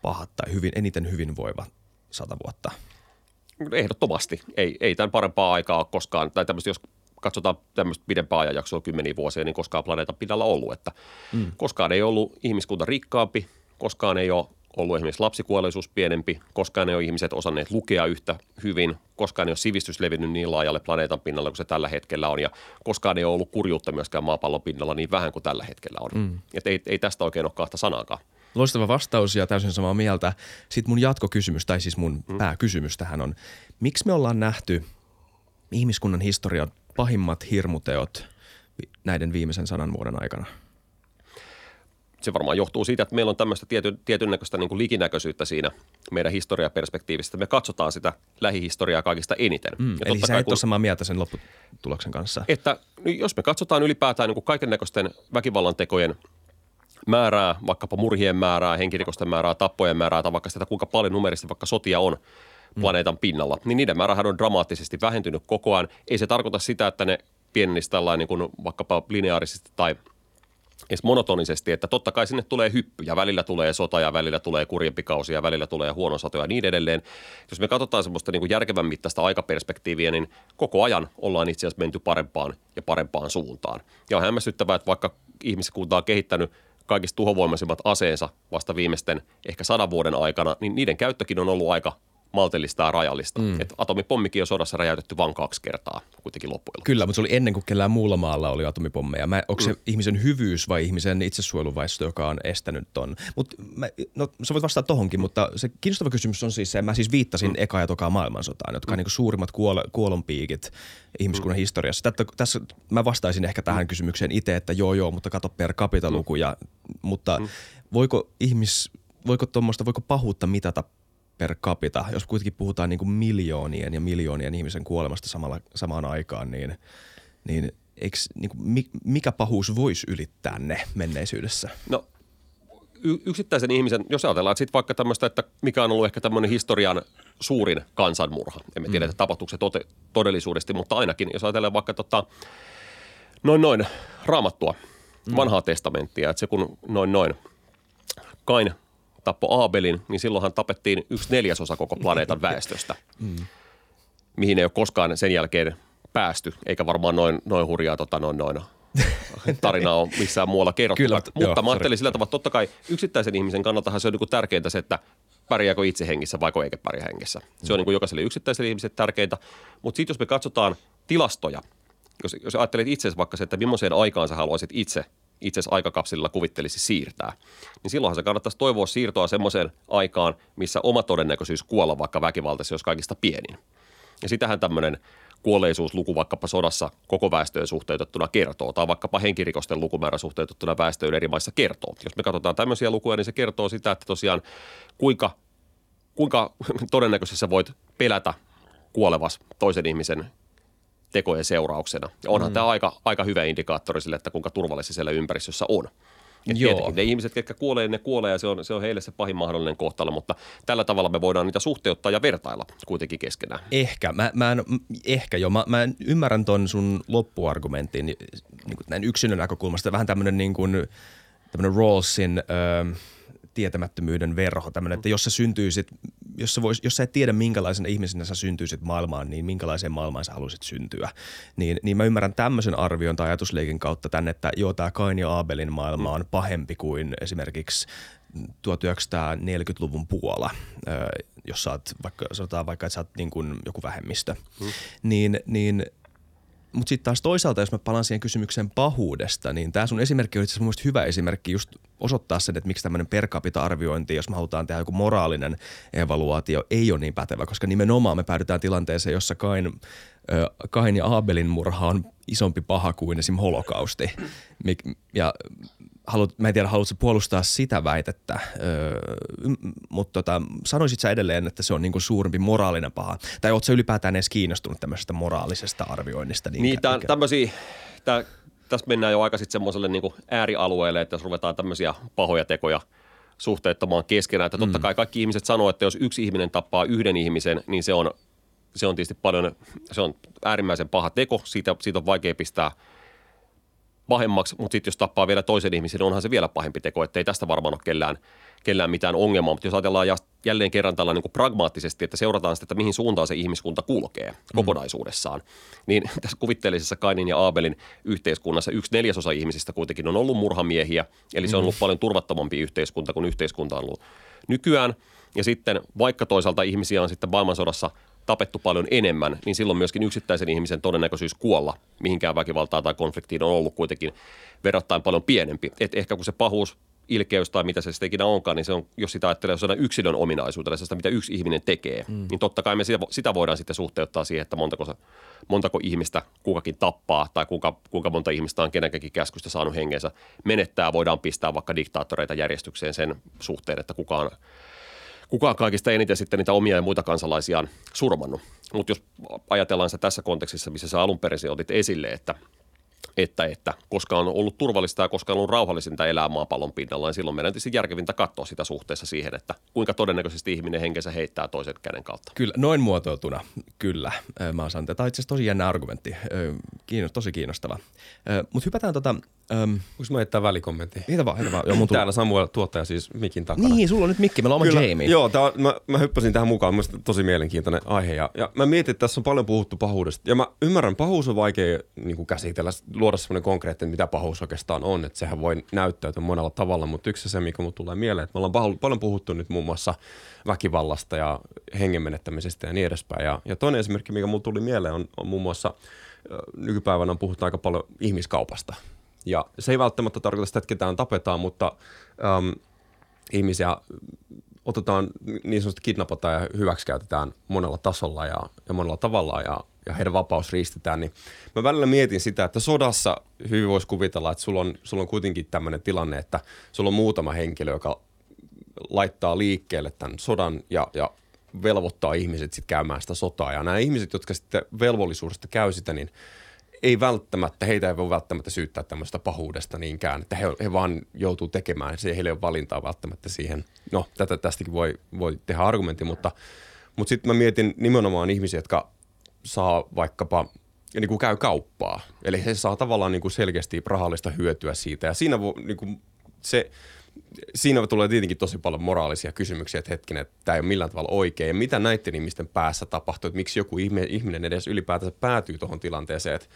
pahat tai eniten hyvinvoiva 100 vuotta. Ehdottomasti. Ei tämän parempaa aikaa ole koskaan, tai tämmöistä, jos katsotaan tämmöistä pidempää ajanjaksoa 10 vuosia, niin koskaan planeetan pinnalla ollut. Että koskaan ei ollut ihmiskunta rikkaampi, koskaan ei ole ollut esimerkiksi lapsikuolleisuus pienempi, koskaan ei ole ihmiset osanneet lukea yhtä hyvin, koskaan ei ole sivistys levinnyt niin laajalle planeetan pinnalle kuin se tällä hetkellä on, ja koskaan ei ole ollut kurjuutta myöskään maapallon pinnalla niin vähän kuin tällä hetkellä on. Että ei tästä oikein ole kahta sanaakaan. Loistava vastaus ja täysin samaa mieltä. Sitten mun jatkokysymys, tai siis mun pääkysymys tähän on, miksi me ollaan nähty ihmiskunnan historian pahimmat hirmuteot näiden viimeisen 100 vuoden aikana? Se varmaan johtuu siitä, että meillä on tämmöistä tietynnäköistä niin kuin likinäköisyyttä siinä meidän historiaperspektiivistä. Me katsotaan sitä lähihistoriaa kaikista eniten. Ja eli sä et ole samaa mieltä sen lopputuloksen kanssa? Että jos me katsotaan ylipäätään niin kuin kaikennäköisten väkivallantekojen määrää, vaikkapa murhien määrää, henkirikosten määrää, tappojen määrää tai vaikka sitä, kuinka paljon numerisesti vaikka sotia on planeetan pinnalla, niin niiden määrähän on dramaattisesti vähentynyt koko ajan. Ei se tarkoita sitä, että ne pienenisi tällainen niin vaikkapa lineaarisesti tai edes monotonisesti, että totta kai sinne tulee hyppyjä, välillä tulee sota ja välillä tulee kurjempi kausi ja välillä tulee huono sato ja niin edelleen. Jos me katsotaan semmoista niin kuin järkevän mittaista aikaperspektiiviä, niin koko ajan ollaan itse asiassa menty parempaan ja parempaan suuntaan. Ja on hämmästyttävää, että vaikka ihmiskunta on kehittänyt kaikista tuhovoimaisimmat aseensa vasta viimeisten ehkä 100 vuoden aikana, niin niiden käyttökin on ollut aika maltillista ja rajallista. Että atomipommikin on sodassa räjäytetty vain 2 kertaa kuitenkin loppujen. Kyllä, mutta se oli ennen kuin kellään muulla maalla oli atomipommeja. Onko se ihmisen hyvyys vai ihmisen itsesuojeluvaisto, joka on estänyt ton? Sä voit vastata tohonkin, mutta se kiinnostava kysymys on siis se, mä siis viittasin eka ja tokaa maailmansotaan, jotka on niin kuin suurimmat kuolonpiikit ihmiskunnan historiassa. Tässä mä vastaisin ehkä tähän kysymykseen itse, että joo, mutta kato per capita lukuja. Mutta voiko pahuutta mitata per capita, jos kuitenkin puhutaan niin kuin miljoonien ja miljoonien ihmisen kuolemasta samaan aikaan, niin mikä pahuus voisi ylittää ne menneisyydessä? No yksittäisen ihmisen, jos ajatellaan sitten vaikka tämmöistä, että mikä on ollut ehkä tämmöinen historian suurin kansanmurha. Emme tiedä, että tapahtuuko se todellisuudesti, mutta ainakin, jos ajatellaan vaikka noin raamattua, vanhaa testamenttia, että se kun noin Kain tappoi Aabelin, niin silloinhan tapettiin 1/4 koko planeetan väestöstä, mihin ei ole koskaan sen jälkeen päästy, eikä varmaan noin hurjaa tarinaa on missään muualla kerrottu. Mutta mä ajattelin sillä tavalla, että totta kai yksittäisen ihmisen kannaltahan se on niin tärkeintä se, että pärjääkö itse hengissä vai eikä pärjää hengissä. Se on niin jokaiselle yksittäiselle ihmiselle tärkeintä. Mutta sitten jos me katsotaan tilastoja, jos ajattelet itse vaikka se, että millaiseen aikaan sä haluaisit itse aikakapselilla kuvittelisi siirtää, niin silloinhan se kannattaisi toivoa siirtoa semmoiseen aikaan, missä oma todennäköisyys kuolla vaikka väkivaltaisesti olisi kaikista pienin. Ja sitähän tämmöinen kuolleisuusluku vaikkapa sodassa koko väestöön suhteutettuna kertoo, tai vaikkapa henkirikosten lukumäärä suhteutettuna väestöön eri maissa kertoo. Jos me katsotaan tämmöisiä lukuja, niin se kertoo sitä, että tosiaan kuinka todennäköisesti sä voit pelätä kuolevas toisen ihmisen tekojen seurauksena. Ja onhan tämä aika hyvä indikaattori sille, että kuinka turvallisessa siellä ympäristössä on. Ne ihmiset, ketkä kuolee, ne kuolee ja se on heille se pahin mahdollinen kohtalo, mutta tällä tavalla me voidaan niitä suhteuttaa ja vertailla kuitenkin keskenään. Ehkä. Mä ymmärrän ton sun loppuargumentin niin kuin näin yksilön näkökulmasta. Vähän tämmöinen niin kuin Rawlsin tietämättömyyden verho, tämmöinen, että jos sä syntyisit, jos sä et tiedä minkälaisena ihmisenä sä syntyisit maailmaan, niin minkälaiseen maailmaan sä haluaisit syntyä. Niin mä ymmärrän tämmöisen arvion tai ajatusleikin kautta tänne, että joo, tää Kain ja Aabelin maailma on pahempi kuin esimerkiksi 1940-luvun Puola, jos sä oot vaikka, sanotaan vaikka, että sä oot niin kuin joku vähemmistö. Mutta sitten taas toisaalta, jos mä palaan siihen kysymykseen pahuudesta, niin tämä sun esimerkki on itse asiassa mun mielestä hyvä esimerkki just osoittaa sen, että miksi tämmöinen per capita-arviointi, jos me halutaan tehdä joku moraalinen evaluaatio, ei ole niin pätevä, koska nimenomaan me päädytään tilanteeseen, jossa Kain ja Aabelin murha on isompi paha kuin esim. Holokausti. Mä en tiedä, haluatko puolustaa sitä väitettä, mutta sanoisit sä edelleen, että se on niinku suurempi moraalinen paha? Tai ootko sä ylipäätään edes kiinnostunut tämmöisestä moraalisesta arvioinnista? Tässä mennään jo aika sitten semmoiselle niinku äärialueelle, että jos ruvetaan tämmöisiä pahoja tekoja suhteuttamaan keskenään. Että totta kai kaikki ihmiset sanoo, että jos yksi ihminen tappaa yhden ihmisen, niin se on tietysti paljon, se on äärimmäisen paha teko, siitä on vaikea pistää pahemmaksi, mutta sitten jos tappaa vielä toisen ihmisen, niin onhan se vielä pahempi teko, ettei tästä varmaan ole kellään mitään ongelmaa. Mutta jos ajatellaan jälleen kerran tällä niin kuin pragmaattisesti, että seurataan sitä, että mihin suuntaan se ihmiskunta kulkee kokonaisuudessaan, niin tässä kuvitteellisessa Kainin ja Aabelin yhteiskunnassa 1/4 ihmisistä kuitenkin on ollut murhamiehiä, eli se on ollut paljon turvattomampi yhteiskunta kuin yhteiskunta on ollut nykyään. Ja sitten vaikka toisaalta ihmisiä on sitten maailmansodassa tapettu paljon enemmän, niin silloin myöskin yksittäisen ihmisen todennäköisyys kuolla mihinkään väkivaltaa tai konfliktiin on ollut kuitenkin verrattain paljon pienempi. Et ehkä kun se pahuus, ilkeys tai mitä se sitten ikinä onkaan, niin se on, jos sitä ajattelee yksilön ominaisuutena, sitä mitä yksi ihminen tekee, niin totta kai me sitä voidaan sitten suhteuttaa siihen, että montako ihmistä kukakin tappaa tai kuinka monta ihmistä on kenenkäkin käskystä saanut hengeensä menettää. Voidaan pistää vaikka diktaattoreita järjestykseen sen suhteen, että kukaan kaikista eniten sitten niitä omia ja muita kansalaisiaan surmannut. Mutta jos ajatellaan sitä tässä kontekstissa, missä sä alun perin otit esille, että koska on ollut turvallista ja koska on ollut rauhallisinta elää maapallon pinnalla, niin silloin meidän on tietysti järkevintä katsoa sitä suhteessa siihen, että kuinka todennäköisesti ihminen henkensä heittää toisen käden kautta. Kyllä, noin muotoiltuna. Kyllä, mä sanon. Tämä on itse asiassa tosi jännä argumentti. Tosi kiinnostava. Mutta hypätään voisi mä heittää välikommentin? Heitä vaan. Joo, täällä Samuel tuottaja siis mikin takana. Niin, sulla on nyt mikki, meillä on oma Jamie. Joo, mä hyppäsin tähän mukaan. Mielestäni tosi mielenkiintoinen aihe. Ja mä mietin, että tässä on paljon puhuttu pahuudesta. Ja mä ymmärrän, pahuus on vaikea niin käsitellä, luoda semmoinen konkreettinen, mitä pahuus oikeastaan on. Että sehän voi näyttäytyä monella tavalla. Mutta yksi se, mikä mun tulee mieleen, että me ollaan paljon puhuttu nyt muun muassa väkivallasta ja hengenmenettämisestä ja niin edespäin. Ja toinen esimerkki, mikä mun tuli mieleen, on muun muassa nykypäivänä puhutaan aika paljon ihmiskaupasta. Ja se ei välttämättä tarkoita sitä, että ketään tapetaan, mutta ihmisiä otetaan niin sanotusti kidnapataan ja hyväksikäytetään monella tasolla ja monella tavalla ja heidän vapaus riistetään. Niin mä välillä mietin sitä, että sodassa hyvin voisi kuvitella, että sulla on kuitenkin tämmöinen tilanne, että sulla on muutama henkilö, joka laittaa liikkeelle tämän sodan ja velvoittaa ihmiset sitten käymään sitä sotaa. Ja nämä ihmiset, jotka sitten velvollisuudesta käy sitä, niin heitä ei voi välttämättä syyttää tämmöistä pahuudesta niinkään, että he vaan joutuu tekemään, heillä ei ole valintaa välttämättä siihen. No, tästäkin voi tehdä argumentti, mutta sitten mä mietin nimenomaan ihmisiä, jotka saa vaikkapa, niin kuin käy kauppaa, eli he saa tavallaan niin kuin selkeästi rahallista hyötyä siitä, ja siinä niin kuin se siinä tulee tietenkin tosi paljon moraalisia kysymyksiä, että hetkinen, että tämä ei ole millään tavalla oikein. Ja mitä näiden ihmisten päässä tapahtuu, että miksi joku ihminen edes ylipäätänsä päätyy tuohon tilanteeseen, että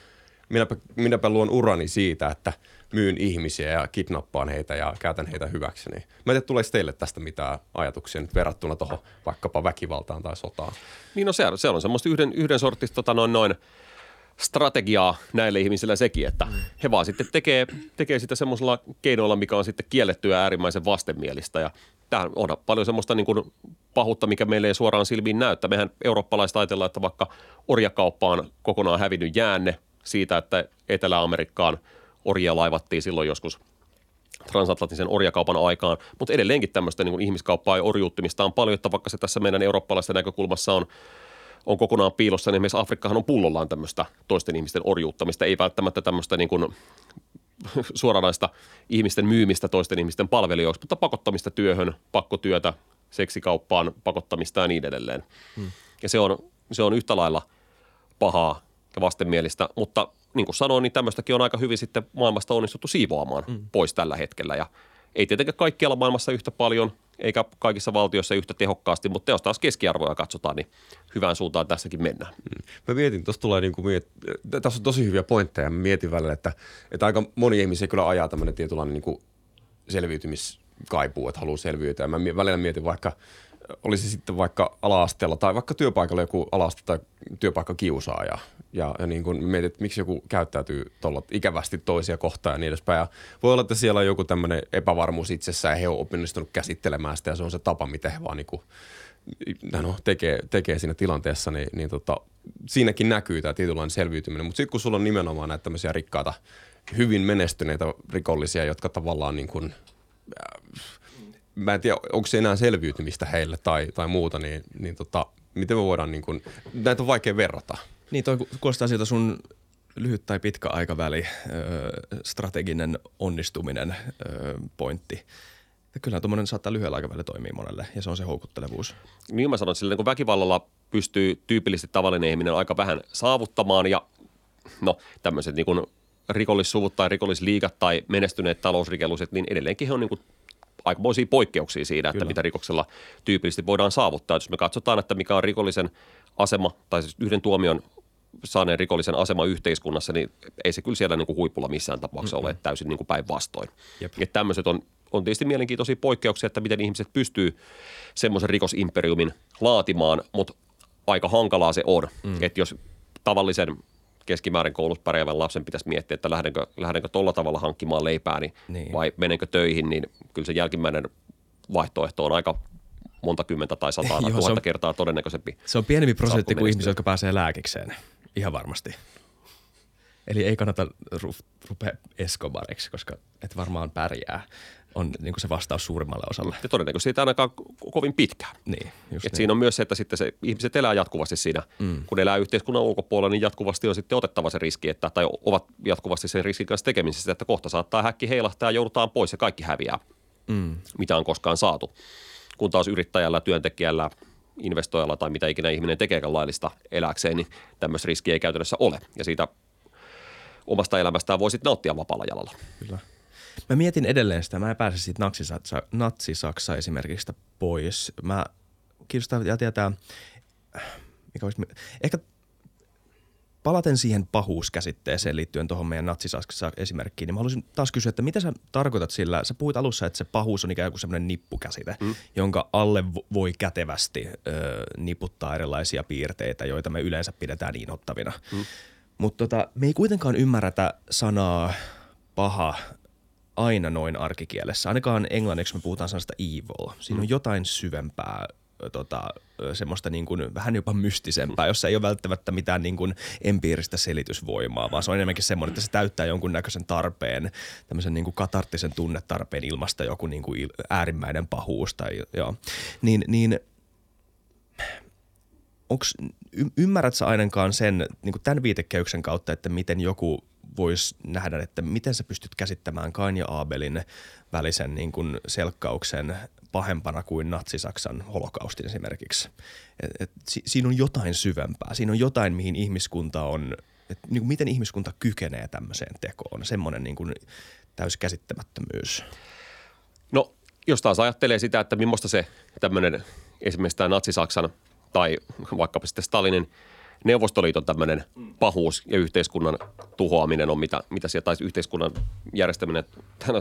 minäpä luon urani siitä, että myyn ihmisiä ja kidnappaan heitä ja käytän heitä hyväkseni. Mä en tiedä, tuleeko teille tästä mitään ajatuksia nyt verrattuna tuohon vaikkapa väkivaltaan tai sotaan? Niin no se on semmoista yhden sortista noin strategiaa näille ihmisille sekin, että he vaan sitten tekee sitä semmoisella keinoilla, mikä on sitten kiellettyä äärimmäisen vastenmielistä. Ja tämähän on paljon semmoista niin kuin pahuutta, mikä meille ei suoraan silmiin näyttä. Mehän eurooppalaiset ajatellaan, että vaikka orjakauppa on kokonaan hävinnyt jäänne siitä, että Etelä-Amerikkaan orjia laivattiin silloin joskus transatlanttisen orjakaupan aikaan, mutta edelleenkin tämmöistä niin kuin ihmiskauppaa ja orjuuttamista on paljon, että vaikka se tässä meidän eurooppalaisten näkökulmassa on kokonaan piilossa, niin esimerkiksi Afrikkahan on pullollaan tämmöistä toisten ihmisten orjuuttamista, ei välttämättä tämmöistä niin kuin suoranaista ihmisten myymistä toisten ihmisten palvelijoiksi, mutta pakottamista työhön, pakkotyötä, seksikauppaan, pakottamista ja niin edelleen. Ja se on yhtä lailla pahaa ja vastenmielistä, mutta niin kuin sanoin, niin tämmöistäkin on aika hyvin sitten maailmasta onnistuttu siivoamaan pois tällä hetkellä ja ei tietenkään kaikkialla maailmassa yhtä paljon, eikä kaikissa valtioissa yhtä tehokkaasti, mutta jos taas keskiarvoja katsotaan, niin hyvään suuntaan tässäkin mennään. Mä mietin, tässä on tosi hyviä pointteja, mä mietin välillä, että aika moni ihmisiä kyllä ajaa tämmöinen tietynlainen niin kuin selviytymiskaipuu, että haluaa selviytyä. Ja mä välillä mietin olisi sitten vaikka ala-asteella tai vaikka työpaikalla joku ala-aste tai työpaikkakiusaaja. Ja niin kuin mietit, että miksi joku käyttäytyy tuolla ikävästi toisia kohtaan ja niin edespäin. Ja voi olla, että siellä on joku tämmöinen epävarmuus itsessään ja he on onnistunut käsittelemään sitä ja se on se tapa, miten he vaan niin kuin, tekee siinä tilanteessa. Niin, siinäkin näkyy tämä tietynlainen selviytyminen. Mutta sitten kun sulla on nimenomaan näitä tämmöisiä rikkaita, hyvin menestyneitä rikollisia, jotka tavallaan niin kuin mä en tiedä, onko se enää selviytymistä heille tai muuta, niin, miten me voidaan, niin kun, näitä on vaikea verrata. Niin, toi kuulostaa siltä sun lyhyt tai pitkä aikaväli, strateginen onnistuminen pointti. Kyllä tuommoinen saattaa lyhyellä aikavälillä toimia monelle ja se on se houkuttelevuus. Niin mä sanon, että silleen, kun väkivallalla pystyy tyypillisesti tavallinen ihminen aika vähän saavuttamaan ja no tämmöiset niin kun rikollissuvut tai rikollisliigat tai menestyneet talousrikolliset, niin edelleenkin he on niin kuin aikamoisia poikkeuksia siinä, että mitä rikoksella tyypillisesti voidaan saavuttaa. Jos me katsotaan, että mikä on rikollisen asema tai siis yhden tuomion saaneen rikollisen asema yhteiskunnassa, niin ei se kyllä siellä niin kuin huipulla missään tapauksessa ole täysin niin kuin päinvastoin. Ja tämmöiset on tietysti mielenkiintoisia poikkeuksia, että miten ihmiset pystyy semmoisen rikosimperiumin laatimaan, mutta aika hankalaa se on. Että jos tavallisen keskimäärin koulussa pärjäävän lapsen pitäisi miettiä, että lähdenkö tolla tavalla hankkimaan leipää niin. Vai menenkö töihin, niin kyllä se jälkimmäinen vaihtoehto on aika monta kymmentä tai sataa tai tuhatta kertaa todennäköisempi. Se on pienempi prosentti kuin ihmisiä, jotka pääsee lääkikseen, ihan varmasti. Eli ei kannata rupea Escobariksi, koska et varmaan pärjää, on niin kuin se vastaus suurimmalle osalle. Ja todennäköisesti siitä ainakaan kovin pitkään. Niin, just niin. Siinä on myös se, että sitten se ihmiset elää jatkuvasti siinä. Kun elää yhteiskunnan ulkopuolella, niin jatkuvasti on sitten otettava se riski, että, tai ovat jatkuvasti sen riskin kanssa tekemisissä, että kohta saattaa häkki heilahtaa ja joudutaan pois ja kaikki häviää, mitä on koskaan saatu. Kun taas yrittäjällä, työntekijällä, investoijalla tai mitä ikinä ihminen tekeekään laillista elääkseen, niin tämmöistä riskiä ei käytännössä ole. Ja siitä omasta elämästään voi sitten nauttia vapaalla jalalla. Kyllä. Mä mietin edelleen sitä. Mä en pääse siitä Natsi-Saksa esimerkiksi pois. Mä kiinnostaa tietää, mikä olisi, ehkä palaten siihen pahuuskäsitteeseen liittyen tuohon meidän Natsi-Saksa esimerkkiin. Niin mä haluaisin taas kysyä, että mitä sä tarkoitat sillä? Sä puhuit alussa, että se pahuus on ikään kuin semmoinen nippukäsite, jonka alle voi kätevästi niputtaa erilaisia piirteitä, joita me yleensä pidetään inhottavina. Mutta me ei kuitenkaan ymmärretä sanaa paha aina noin arkikielessä. Ainakaan englanniksi me puhutaan sanasta evil. Siinä on jotain syvempää, semmoista niin kuin vähän jopa mystisempää, jossa ei ole välttämättä mitään niin kuin empiiristä selitysvoimaa, vaan se on enemmänkin semmoinen, että se täyttää jonkunnäköisen tarpeen, tämmöisen niin kuin katarttisen tunnetarpeen ilmasta joku niin kuin äärimmäinen pahuus tai joo. Niin ymmärrätkö ainakaan sen niin kuin tämän viitekeyksen kautta, että miten joku voisi nähdä, että miten sä pystyt käsittämään Kain ja Aabelin välisen niin kuin selkkauksen pahempana kuin Natsi-Saksan holokaustin esimerkiksi. Siinä on jotain syvempää. Siinä on jotain, mihin ihmiskunta on, että niin kuin miten ihmiskunta kykenee tämmöiseen tekoon. Semmoinen niin kuin täyskäsittämättömyys. No, jos taas ajattelee sitä, että millaista se tämmöinen esimerkiksi tämä Natsi-Saksan tai vaikkapa sitten Stalinin Neuvostoliiton tämmöinen pahuus ja yhteiskunnan tuhoaminen on, mitä siellä tai yhteiskunnan järjestäminen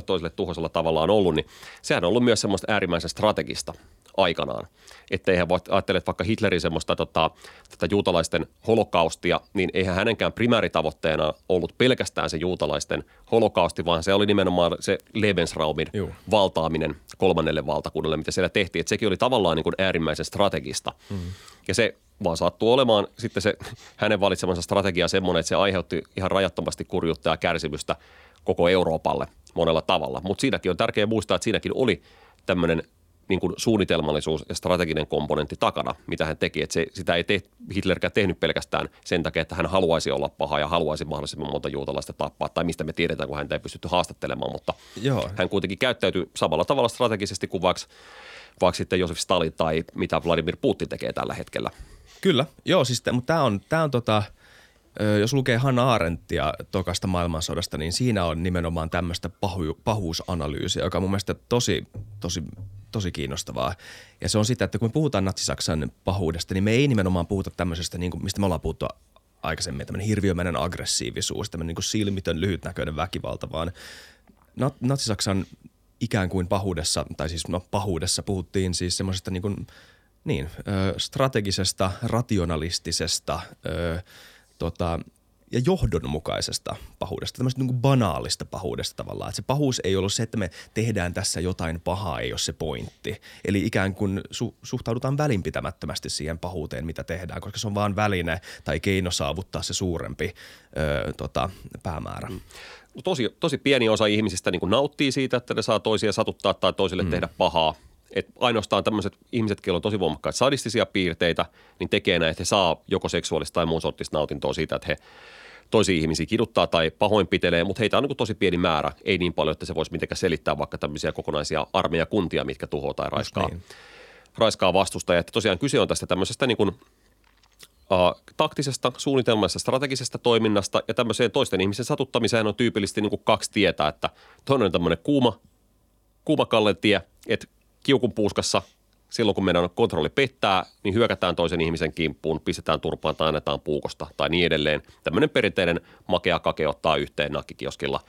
toiselle tuhoisella tavalla on ollut, niin sehän on ollut myös semmoista äärimmäisen strategista aikanaan. Että eihän ajattele, että vaikka Hitlerin semmoista tätä juutalaisten holokaustia, niin eihän hänenkään primääritavoitteena ollut pelkästään se juutalaisten holokausti, vaan se oli nimenomaan se Lebensraumin valtaaminen kolmannelle valtakunnalle, mitä siellä tehtiin. Että sekin oli tavallaan niin kuin äärimmäisen strategista. Mm-hmm. Ja se vaan sattuu olemaan sitten se hänen valitsemansa strategia semmoinen, että se aiheutti ihan rajattomasti kurjuutta ja kärsimystä koko Euroopalle monella tavalla. Mutta siinäkin on tärkeää muistaa, että siinäkin oli tämmöinen niin kuin suunnitelmallisuus ja strateginen komponentti takana, mitä hän teki. Että sitä ei Hitlerkään tehnyt pelkästään sen takia, että hän haluaisi olla paha ja haluaisi mahdollisimman monta juutalaista tappaa, tai mistä me tiedetään, kun häntä ei pystytty haastattelemaan, mutta hän kuitenkin käyttäytyi samalla tavalla strategisesti kuin vaikka sitten Josef Stalin tai mitä Vladimir Putin tekee tällä hetkellä. Kyllä, siis, mutta tämä on jos lukee Hannah Arendtia tokasta maailmansodasta, niin siinä on nimenomaan tämmöistä pahuusanalyysiä, joka on mun mielestä tosi kiinnostavaa. Ja se on sitä, että kun me puhutaan Natsi-Saksan pahuudesta, niin me ei nimenomaan puhuta tämmöisestä, niin kuin, mistä me ollaan puhuttu aikaisemmin, tämmöinen hirviömäinen aggressiivisuus, tämmöinen niin kuin silmitön lyhytnäköinen väkivalta, vaan Natsi-Saksan ikään kuin pahuudessa, tai siis pahuudessa puhuttiin siis semmoisesta niin kuin strategisesta, rationalistisesta ja johdonmukaisesta pahuudesta, tämmöistä niin kuin banaalista pahuudesta tavallaan. Että se pahuus ei ollut se, että me tehdään tässä jotain pahaa, ei ole se pointti. Eli ikään kuin suhtaudutaan välinpitämättömästi siihen pahuuteen, mitä tehdään, koska se on vaan väline tai keino saavuttaa se suurempi päämäärä. No tosi pieni osa ihmisistä niin kuin nauttii siitä, että ne saa toisia satuttaa tai toisille tehdä pahaa. Että ainoastaan tämmöiset ihmiset, joilla on tosi voimakkaita sadistisia piirteitä, niin tekee näin, että he saa joko seksuaalista tai muun sortista nautintoa siitä, että he toisia ihmisiä kiduttaa tai pahoinpitelee, mutta heitä on niin kuin tosi pieni määrä. Ei niin paljon, että se voisi mitenkään selittää vaikka tämmöisiä kokonaisia armeijakuntia, mitkä tuhoaa tai raiskaa vastustajia. Että tosiaan kyse on tästä tämmöisestä niin kuin taktisesta, suunnitelmallisesta, strategisesta toiminnasta ja tämmöiseen toisten ihmisen satuttamiseen on tyypillisesti niin kuin kaksi tietä, että toinen on tämmöinen kuumakallen tie, että kiukun puuskassa, silloin kun meidän kontrolli pettää, niin hyökätään toisen ihmisen kimppuun, pistetään turpaan tai annetaan puukosta tai niin edelleen. Tämmöinen perinteinen makea kake ottaa yhteen nakkikioskilla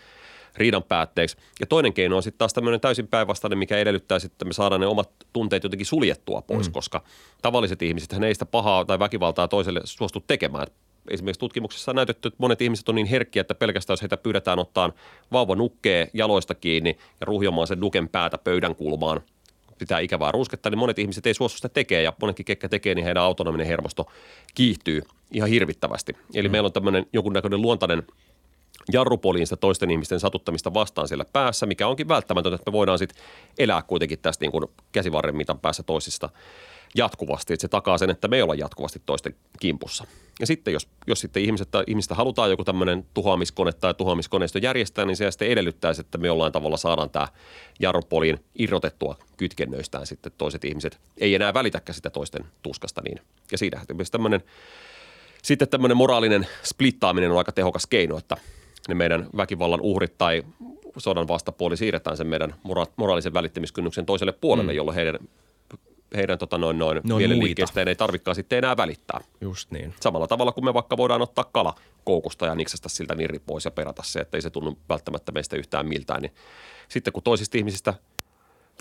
riidan päätteeksi. Ja toinen keino on sitten taas tämmöinen täysin päinvastainen, mikä edellyttää sitten, että me saadaan ne omat tunteet jotenkin suljettua pois, koska tavalliset ihmisethän ei sitä pahaa tai väkivaltaa toiselle suostu tekemään. Esimerkiksi tutkimuksessa on näytetty, että monet ihmiset on niin herkkiä, että pelkästään jos heitä pyydetään ottaa vauva nukkeen jaloista kiinni ja ruhjomaan sen nuken päätä pöydän kulmaan, pitää ikävää rusketta, niin monet ihmiset ei suostu sitä tekemään ja monetkin, ketkä tekee, niin heidän autonominen hermosto kiihtyy ihan hirvittävästi. Eli meillä on tämmöinen jonkunnäköinen luontainen jarrupoliin sitä toisten ihmisten satuttamista vastaan siellä päässä, mikä onkin välttämätöntä, että me voidaan sitten elää kuitenkin tästä niin kuin käsivarren mitan päässä toisista jatkuvasti. Että se takaa sen, että me ollaan jatkuvasti toisten kimpussa. Ja sitten jos sitten ihmistä halutaan joku tämmöinen tuhoamiskone tai tuhoamiskoneisto järjestää, niin se sitten edellyttäisi, että me jollain tavalla saadaan tämä jarrupoliin irrotettua kytkennöistään sitten toiset ihmiset. Ei enää välitäkään sitä toisten tuskasta niin. Ja siinähän myös tämmöinen moraalinen splittaaminen on aika tehokas keino, että ne meidän väkivallan uhrit tai sodan vastapuoli siirretään sen meidän moraalisen välittämiskynnyksen toiselle puolelle, jolloin heidän mielenliikkeestään ei tarvitsekaan sitten enää välittää. Just niin. Samalla tavalla kuin me vaikka voidaan ottaa kala koukusta ja niksasta siltä nirri pois ja perata se, että ei se tunnu välttämättä meistä yhtään miltään. Niin sitten kun toisista ihmisistä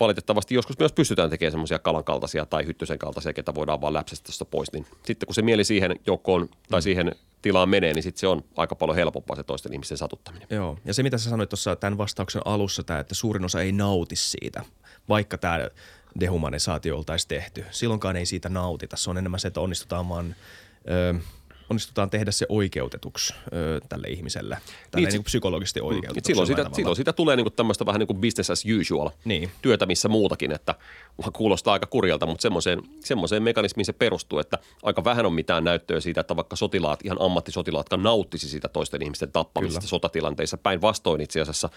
valitettavasti joskus myös pystytään tekemään semmoisia kalankaltaisia tai hyttysen kaltaisia, ketä voidaan vaan läpsästä pois, niin sitten kun se mieli siihen joukkoon tai siihen tilaan menee, niin sitten se on aika paljon helpompaa se toisten ihmisten satuttaminen. Joo, ja se mitä sä sanoit tuossa tämän vastauksen alussa, tämä, että suurin osa ei nauti siitä, vaikka tämä dehumanisaatio oltaisi tehty. Silloinkaan ei siitä nautita, se on enemmän se, että onnistutaan vaan onnistutaan tehdä se oikeutetuksi tälle ihmiselle, tälle niin psykologisesti oikeutetuksi. Silloin sitä tulee niin tämmöistä vähän niin kuin business as usual työtä missä muutakin, että kuulostaa aika kurjalta, mutta semmoiseen mekanismiin se perustuu, että aika vähän on mitään näyttöä siitä, että vaikka sotilaat, ihan ammattisotilaatkaan nauttisi sitä toisten ihmisten tappamisesta sotatilanteissa. Päinvastoin itse asiassa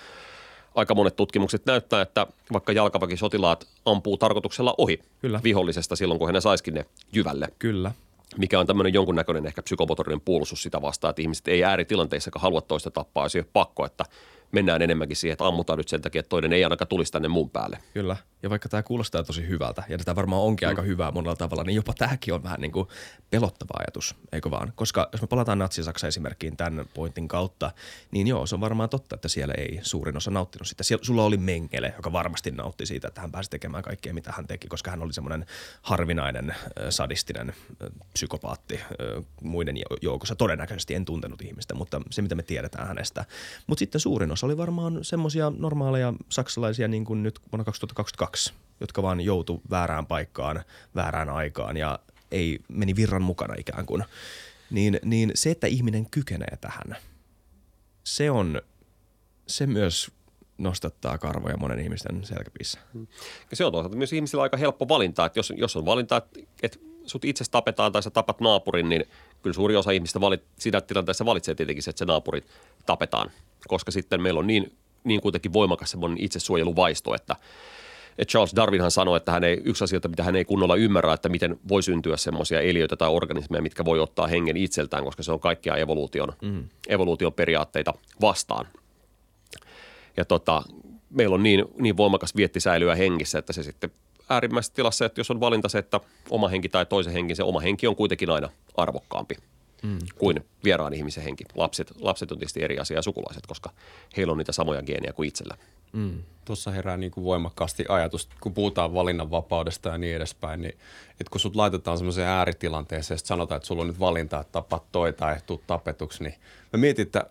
aika monet tutkimukset näyttää, että vaikka jalkaväkisotilaat ampuu tarkoituksella ohi vihollisesta silloin, kun hän saisikin ne jyvälle. Kyllä. Mikä on tämmöinen jonkunnäköinen ehkä psykomotorinen puolustus sitä vastaan, että ihmiset ei ääritilanteissakaan halua toista tappaa, jos ei ole pakko, että mennään enemmänkin siihen, että ammutaan nyt sen takia, että toinen ei ainakaan tulisi tänne mun päälle. Kyllä. Ja vaikka tämä kuulostaa tosi hyvältä, ja tämä varmaan onkin aika hyvää monella tavalla, niin jopa tämäkin on vähän niin kuin pelottava ajatus, eikö vaan? Koska jos me palataan Natsi-Saksa-esimerkkiin tämän pointin kautta, niin joo, se on varmaan totta, että siellä ei suurin osa nauttinut sitä. Sulla oli Mengele, joka varmasti nautti siitä, että hän pääsi tekemään kaikkea, mitä hän teki, koska hän oli semmoinen harvinainen, sadistinen psykopaatti muiden joukossa. Todennäköisesti en tuntenut ihmistä, mutta se, mitä me tiedetään hänestä. Mutta sitten suurin osa oli varmaan semmoisia normaaleja saksalaisia niin kuin nyt vuonna 2022, jotka vaan joutu väärään paikkaan, väärään aikaan ja ei meni virran mukana ikään kuin. Niin se, että ihminen kykenee tähän, se myös nostattaa karvoja monen ihmisten selkäpiissä. Se on toisaalta myös ihmisillä aika helppo valinta, että jos on valinta, että sut itse tapetaan tai sä tapat naapurin, niin kyllä suuri osa ihmistä siinä tilanteessa valitsee tietenkin se, että se naapuri tapetaan, koska sitten meillä on niin kuitenkin voimakas semmoinen itsesuojeluvaisto, että Charles Darwinhan sanoi, että hän ei, yksi asioita, mitä hän ei kunnolla ymmärrä, että miten voi syntyä semmoisia eliöitä tai organismeja, mitkä voi ottaa hengen itseltään, koska se on kaikkia evoluution periaatteita vastaan. Ja meillä on niin voimakas viettisäilyä hengissä, että se sitten äärimmäisessä tilassa, että jos on valinta se, että oma henki tai toisen henki, se oma henki on kuitenkin aina arvokkaampi kuin vieraan ihmisen henki. Lapset on tietysti eri asia ja sukulaiset, koska heillä on niitä samoja geenejä kuin itsellä. Tuossa herää niin kuin voimakkaasti ajatus, kun puhutaan valinnanvapaudesta ja niin edespäin, niin että kun sut laitetaan semmoiseen ääritilanteeseen, että sanotaan, että sulla on nyt valinta, että tapat toi tai tuu tapetuksi, niin mä mietin, että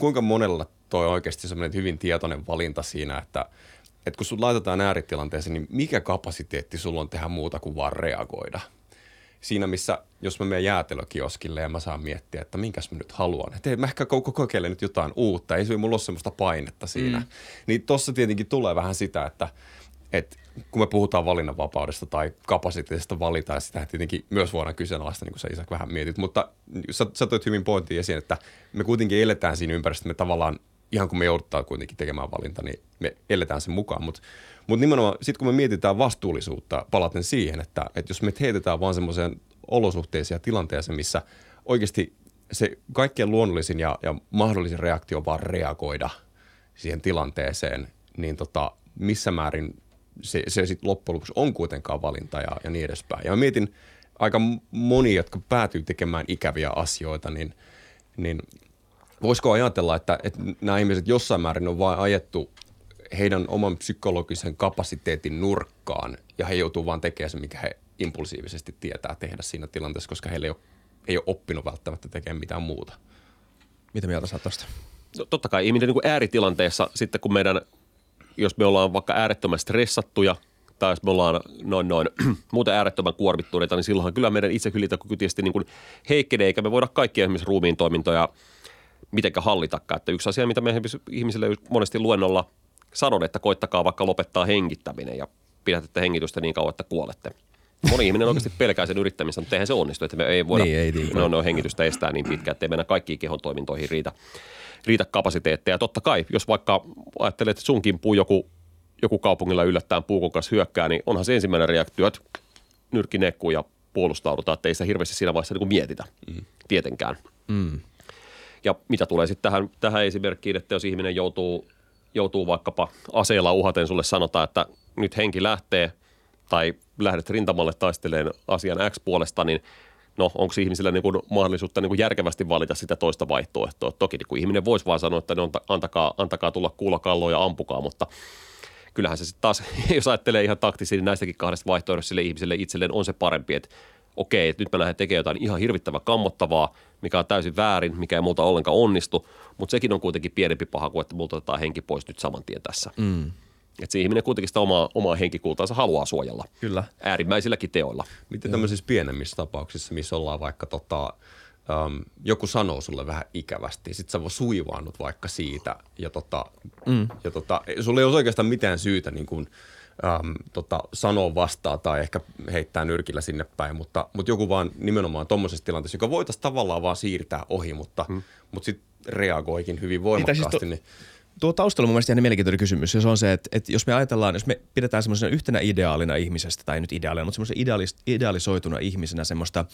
kuinka monella toi on oikeasti semmoinen hyvin tietoinen valinta siinä, että kun sut laitetaan ääritilanteeseen, niin mikä kapasiteetti sulla on tehdä muuta kuin vaan reagoida? Siinä missä, jos mä menen jäätelökioskille ja mä saan miettiä, että minkäs mä nyt haluan. Että mä ehkä kokeilen nyt jotain uutta, ei mulla ole semmoista painetta siinä. Niin tossa tietenkin tulee vähän sitä, että kun me puhutaan valinnanvapaudesta tai kapasiteetista valita, ja sitä tietenkin myös voidaan kyseenalaista, niin kuin sä Isak vähän mietit. Mutta sä toit hyvin pointin esiin, että me kuitenkin eletään siinä ympäristössä, me tavallaan ihan kun me joudutaan kuitenkin tekemään valinta, niin me eletään sen mukaan. Mutta nimenomaan sitten kun me mietitään vastuullisuutta, palaten siihen, että jos me heitetään vaan semmoiseen olosuhteisiin ja tilanteeseen, missä oikeasti se kaikkein luonnollisin ja mahdollisin reaktio on vaan reagoida siihen tilanteeseen, niin missä määrin se sitten loppujen lopuksi on kuitenkaan valinta ja niin edespäin. Ja mä mietin aika moni, jotka päätyy tekemään ikäviä asioita, niin voisiko ajatella, että nämä ihmiset jossain määrin on vain ajettu heidän oman psykologisen kapasiteetin nurkkaan ja he joutuu vaan tekemään se, mikä he impulsiivisesti tietää tehdä siinä tilanteessa, koska heillä ei ole oppinut välttämättä tekemään mitään muuta. Mitä mieltä sä oot tästä? No, totta kai ihminen niin kuin ääritilanteessa sitten, kun jos me ollaan vaikka äärettömän stressattuja tai jos me ollaan noin muuten äärettömän kuormittuneita, niin silloinhan kyllä meidän itsehylintäkyky tietysti niin kuin heikkenee, eikä me voida kaikkia esimerkiksi ruumiin toimintoja mitenkään hallitakaan. Että yksi asia, mitä me ihmisille monesti luennolla sanon, että koittakaa vaikka lopettaa hengittäminen ja pidätätte hengitystä niin kauan, että kuolette. Moni ihminen oikeasti pelkää sen yrittämistä, mutta eihän se onnistu, että me ei voida hengitystä estää niin pitkään, että ei mennä kaikkiin kehon toimintoihin riitä kapasiteetteja. Totta kai, jos vaikka ajattelet, että sunkin puu joku kaupungilla yllättäen puukon kanssa hyökkää, niin onhan se ensimmäinen reaktio, että nyrkki nekkuun ja puolustaudutaan, että ei sitä hirveästi siinä vaiheessa niin kuin mietitä tietenkään. Ja mitä tulee sitten tähän esimerkkiin, että jos ihminen joutuu vaikkapa aseella uhaten, sulle sanotaan, että nyt henki lähtee tai lähdet rintamalle taisteleen asian X puolesta, niin no onko ihmisillä niin kuin mahdollisuutta niin kuin järkevästi valita sitä toista vaihtoehtoa? Toki niin kuin ihminen voisi vaan sanoa, että antakaa tulla kuulakalloon ja ampukaa, mutta kyllähän se sitten taas, jos ajattelee ihan taktisesti, niin näistäkin kahdesta vaihtoehdosta sille ihmiselle itselleen on se parempi, että okei, että nyt mä lähden tekemään jotain ihan hirvittävän kammottavaa, mikä on täysin väärin, mikä ei multa ollenkaan onnistu, mutta sekin on kuitenkin pienempi paha kuin, että multa otetaan henki pois nyt saman tien tässä. Että se ihminen kuitenkin sitä omaa henkikultaansa haluaa suojella. Kyllä. Äärimmäisilläkin teoilla. Miten tämmöisissä pienemmissä tapauksissa, missä ollaan vaikka joku sanoo sulle vähän ikävästi, sit sä suivaannut vaikka siitä ja sulla ei ole oikeastaan mitään syytä niin kuin sanoo vastaan tai ehkä heittää nyrkillä sinne päin, mutta joku vaan nimenomaan tuommoisessa tilanteessa, joka voitaisiin tavallaan vaan siirtää ohi, mutta sitten reagoikin hyvin voimakkaasti. Tuo taustalla on mun mielestä ihan mielenkiintoinen kysymys, ja se on se, että jos me ajatellaan, jos me pidetään semmoisena yhtenä ideaalina ihmisestä, tai nyt ideaalina, mutta semmoisena idealisoituna ihmisenä semmoista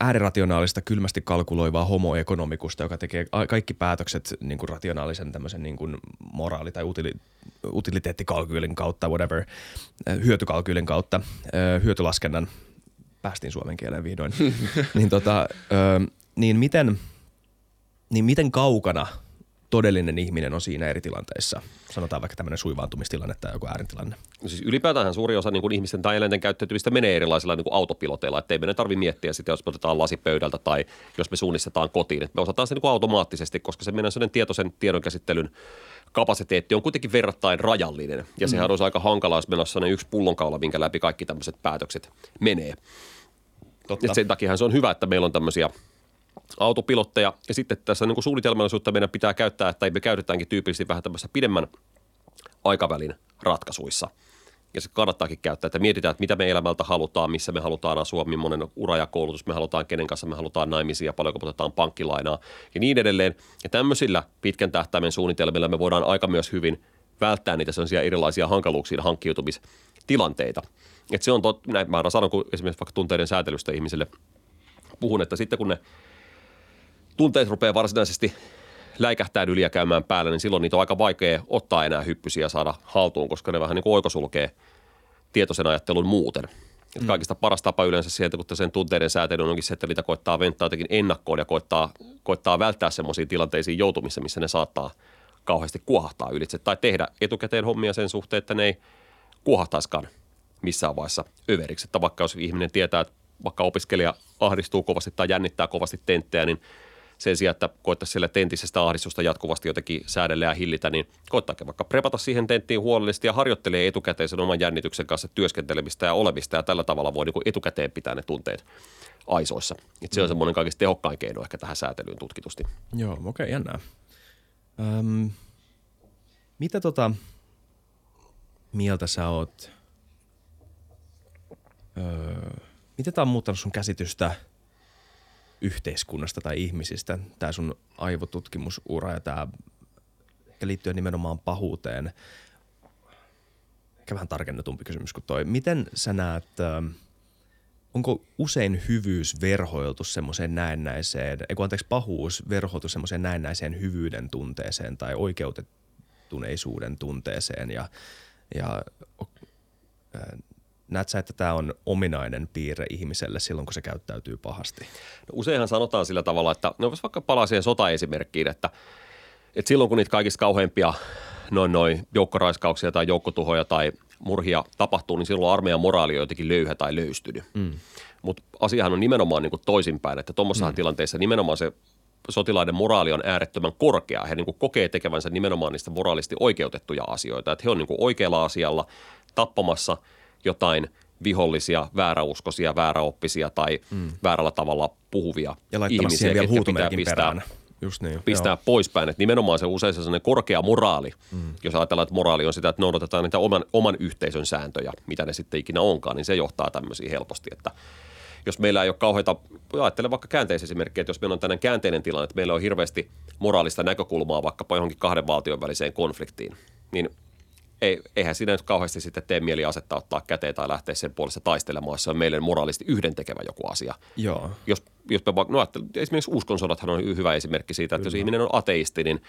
äärirationaalista, kylmästi kalkuloivaa homoekonomikusta, joka tekee kaikki päätökset niin kuin rationaalisen tämmöisen niin kuin moraali- tai utiliteettikalkyylin kautta, whatever, hyötykalkyylin kautta, hyötylaskennan, päästiin suomen kieleen vihdoin, niin miten kaukana todellinen ihminen on siinä eri tilanteissa? Sanotaan vaikka tämmöinen suivaantumistilanne tai joku ääritilanne. No siis ylipäätään suuri osa niin kuin ihmisten tai eläinten käyttäytymistä menee erilaisilla niin kuin autopiloteilla, että ei meidän tarvitse miettiä sitä, jos me otetaan lasi pöydältä tai jos me suunnistetaan kotiin. Että me osataan se niin kuin automaattisesti, koska se meidän sellainen tietoisen tiedonkäsittelyn kapasiteetti on kuitenkin verrattain rajallinen. Ja sehän olisi aika hankalaa, jos meillä olisi sellainen yksi pullonkaula, minkä läpi kaikki tämmöiset päätökset menee. Totta. Ja sen takiahan se on hyvä, että meillä on tämmöisiä autopilotteja. Ja sitten tässä niin kuin suunnitelmallisuutta meidän pitää käyttää, tai me käytetäänkin tyypillisesti vähän tämmöisessä pidemmän aikavälin ratkaisuissa. Ja se kannattaakin käyttää, että mietitään, että mitä me elämältä halutaan, missä me halutaan asua, millainen ura ja koulutus me halutaan, kenen kanssa me halutaan naimisiin ja paljonko otetaan pankkilainaa ja niin edelleen. Ja tämmöisillä pitkän tähtäimen suunnitelmilla me voidaan aika myös hyvin välttää niitä sellaisia erilaisia hankaluuksiin hankkiutumistilanteita. Että se on näin mä aina sanon, kun esimerkiksi vaikka tunteiden säätelystä ihmisille puhun, että sitten kun ne tunteet rupeaa varsinaisesti läikähtään yli ja käymään päällä, niin silloin niitä on aika vaikea ottaa enää hyppysiä ja saada haltuun, koska ne vähän niin kuin oikosulkee tietoisen ajattelun muuten. Et kaikista paras tapa yleensä sieltä, kun sen tunteiden säätely onkin se, että niitä koittaa venttaa jotenkin ennakkoon ja koittaa välttää semmoisiin tilanteisiin joutumissa, missä ne saattaa kauheasti kuohahtaa ylitse. Tai tehdä etukäteen hommia sen suhteen, että ne ei kuohahtaiskaan missään vaiheessa överiksi. Että vaikka jos ihminen tietää, että vaikka opiskelija ahdistuu kovasti tai jännittää kovasti tenttejä, niin sen sijaan, että koettaisiin siellä tentissä sitä ahdistusta jatkuvasti jotenkin säädellä ja hillitä, niin koettaakin vaikka prepata siihen tenttiin huolellisesti ja harjoittelee etukäteen sen oman jännityksen kanssa työskentelemistä ja olemista. Ja tällä tavalla voi niin kuin etukäteen pitää ne tunteet aisoissa. Et se on semmoinen kaikista tehokkain keino ehkä tähän säätelyyn tutkitusti. Joo, okei, jännää. Mitä mieltä sä oot? Miten tää on muuttanut sun käsitystä yhteiskunnasta tai ihmisistä, tämä sun aivotutkimusura ja tämä ehkä liittyen nimenomaan pahuuteen? Ehkä vähän tarkennetumpi kysymys kuin toi. Miten sä näet, onko usein hyvyys verhoiltu semmoiseen näennäiseen, pahuus verhoiltu semmoiseen näennäiseen hyvyyden tunteeseen tai oikeutettuneisuuden tunteeseen ja näet sä, että tämä on ominainen piirre ihmiselle silloin, kun se käyttäytyy pahasti? No useinhan sanotaan sillä tavalla, että no vaikka palaa siihen sotaesimerkkiin, että silloin kun niitä kaikista kauheimpia noin joukkoraiskauksia tai joukkotuhoja tai murhia tapahtuu, niin silloin armeijan moraali on jotenkin löyhä tai löystynyt. Mutta asiahan on nimenomaan niin kuin toisinpäin, että tuommoisessa tilanteessa nimenomaan se sotilaiden moraali on äärettömän korkea. He niin kuin kokee tekevänsä nimenomaan niistä moraalisti oikeutettuja asioita, että he on niin kuin oikealla asialla tappamassa jotain vihollisia, vääräuskoisia, vääräoppisia tai väärällä tavalla puhuvia ja ihmisiä, ketkä pitää pistää poispäin. Että nimenomaan se usein sellainen korkea moraali, jos ajatellaan, että moraali on sitä, että noudatetaan niitä oman yhteisön sääntöjä, mitä ne sitten ikinä onkaan, niin se johtaa tämmöisiin helposti, että jos meillä ei ole kauheita, ajattelen vaikka käänteisesimerkkiä, että jos meillä on tämmöinen käänteinen tilanne, että meillä on hirveästi moraalista näkökulmaa vaikkapa johonkin kahden valtion väliseen konfliktiin, niin eihän siinä nyt kauheasti sitten tee mieli asettaa ottaa käteen tai lähteä sen puolesta taistelemaan, jos se on meille moraalisti yhdentekevä joku asia. Joo. Jos me esimerkiksi uskonsodathan on hyvä esimerkki siitä, että jos ihminen on ateisti, niin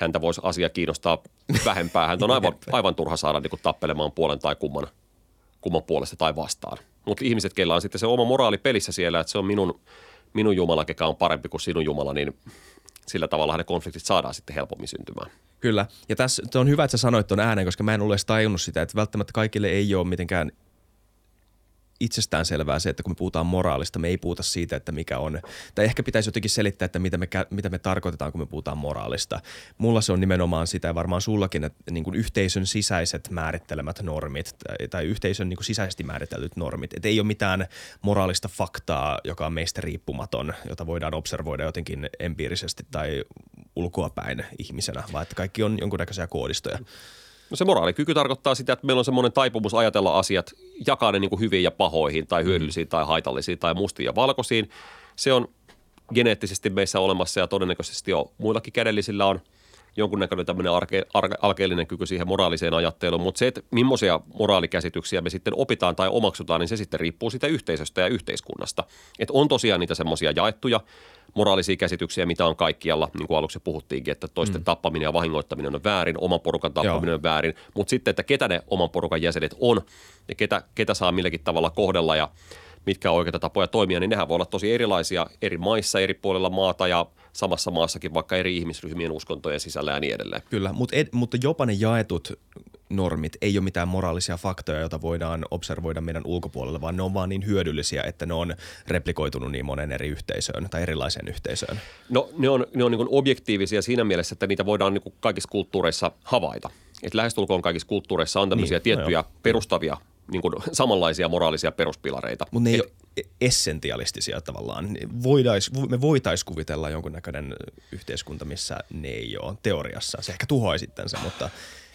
häntä voisi asia kiinnostaa vähempää. Häntä on aivan turha saada niin kuin tappelemaan puolen tai kumman puolesta tai vastaan. Mutta ihmiset, keillä on sitten se oma moraali pelissä siellä, että se on minun Jumala, joka on parempi kuin sinun Jumala, niin sillä tavalla ne konfliktit saadaan sitten helpommin syntymään. Kyllä. Ja tässä on hyvä, että sä sanoit tuon ääneen, koska mä en ole edes tajunnut sitä, että välttämättä kaikille ei ole mitenkään itsestäänselvää se, että kun me puhutaan moraalista, me ei puhuta siitä, että mikä on. Tai ehkä pitäisi jotenkin selittää, että mitä me tarkoitetaan, kun me puhutaan moraalista. Mulla se on nimenomaan sitä, ja varmaan sullakin, että niin kuin yhteisön sisäiset määrittelemät normit tai yhteisön niin kuin sisäisesti määritellyt normit. Että ei ole mitään moraalista faktaa, joka on meistä riippumaton, jota voidaan observoida jotenkin empiirisesti tai ulkoapäin ihmisenä, vaan että kaikki on jonkunnäköisiä koodistoja. No se moraalikyky tarkoittaa sitä, että meillä on semmoinen taipumus ajatella asiat, jakaa ne niin kuin hyviin ja pahoihin tai hyödyllisiin tai haitallisiin tai mustiin ja valkoisiin. Se on geneettisesti meissä olemassa ja todennäköisesti jo muillakin kädellisillä on jonkunnäköinen tämmöinen alkeellinen kyky siihen moraaliseen ajatteluun, mutta se, että millaisia moraalikäsityksiä me sitten opitaan tai omaksutaan, niin se sitten riippuu siitä yhteisöstä ja yhteiskunnasta. Että on tosiaan niitä semmoisia jaettuja moraalisia käsityksiä, mitä on kaikkialla, niin kuin aluksi puhuttiinkin, että toisten tappaminen ja vahingoittaminen on väärin, oman porukan tappaminen on väärin, mutta sitten, että ketä ne oman porukan jäsenet on ja ketä saa milläkin tavalla kohdella ja mitkä on oikeita tapoja toimia, niin nehän voi olla tosi erilaisia eri maissa, eri puolilla maata ja samassa maassakin vaikka eri ihmisryhmien uskontojen sisällä ja niin edelleen. Kyllä, mutta jopa ne jaetut normit ei ole mitään moraalisia faktoja, joita voidaan observoida meidän ulkopuolella, vaan ne on vaan niin hyödyllisiä, että ne on replikoitunut niin monen eri yhteisöön tai erilaiseen yhteisöön. No ne on niin kuin objektiivisia siinä mielessä, että niitä voidaan niin kuin kaikissa kulttuureissa havaita. Et lähestulkoon kaikissa kulttuureissa on tämmöisiä tiettyjä perustavia niin kuin samanlaisia moraalisia peruspilareita. Mutta ne ei ole essentialistisia tavallaan. Me voitaisiin kuvitella jonkunnäköinen yhteiskunta, missä ne ei ole teoriassa. Se ehkä tuhoaa sitten sen, mutta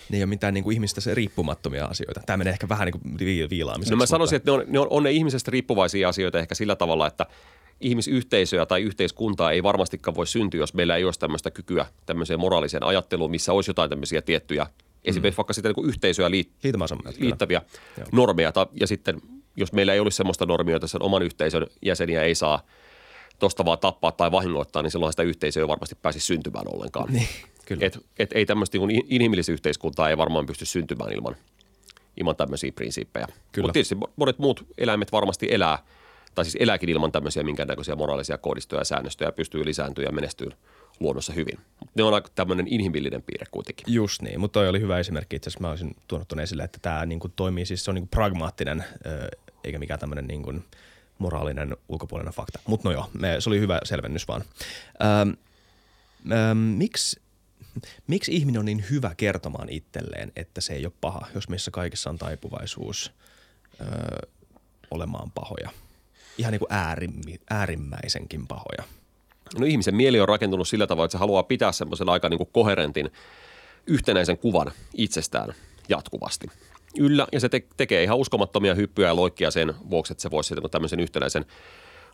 ne ei ole mitään niin kuin ihmisestä riippumattomia asioita. Tämä menee ehkä vähän niin kuin viilaamiseksi. No mä sanoisin, että ne on ihmisestä riippuvaisia asioita ehkä sillä tavalla, että ihmisyhteisöä tai yhteiskuntaa ei varmastikaan voi syntyä, jos meillä ei olisi tämmöistä kykyä tämmöiseen moraaliseen ajatteluun, missä olisi jotain tämmöisiä tiettyjä esimerkiksi vaikka sitä niin yhteisöä liittäviä normeja. Ja sitten, jos meillä ei olisi sellaista normia, että sen oman yhteisön jäseniä ei saa tuosta vaan tappaa tai vahingoittaa, niin silloin sitä yhteisöä varmasti pääsisi syntymään ollenkaan. Niin, kyllä. Et ei tämmöistä niin inhimillistä yhteiskuntaa ei varmaan pysty syntymään ilman tämmöisiä prinsiippejä. Mutta tietysti monet muut eläimet varmasti elää, tai siis elääkin ilman tämmöisiä minkäännäköisiä moraalisia koodistoja ja säännöstöjä, pystyy lisääntyä ja menestyy luonnossa hyvin. Ne on aika tämmöinen inhimillinen piirre kuitenkin. Just niin, mutta toi oli hyvä esimerkki. Itse asiassa mä olisin tuonut tuonne esille, että tämä niin kuin toimii, siis se on niin kuin pragmaattinen, eikä mikään tämmöinen niin kuin moraalinen ulkopuolinen fakta. Mutta no joo, se oli hyvä selvennys vaan. Miksi ihminen on niin hyvä kertomaan itselleen, että se ei ole paha, jos meissä kaikessa on taipuvaisuus olemaan pahoja? Ihan niin kuin äärimmäisenkin pahoja. No ihmisen mieli on rakentunut sillä tavalla, että se haluaa pitää semmoisen aika niin kuin koherentin yhtenäisen kuvan itsestään jatkuvasti yllä. Ja se tekee ihan uskomattomia hyppyjä ja loikkia sen vuoksi, että se voisi tämmöisen yhtenäisen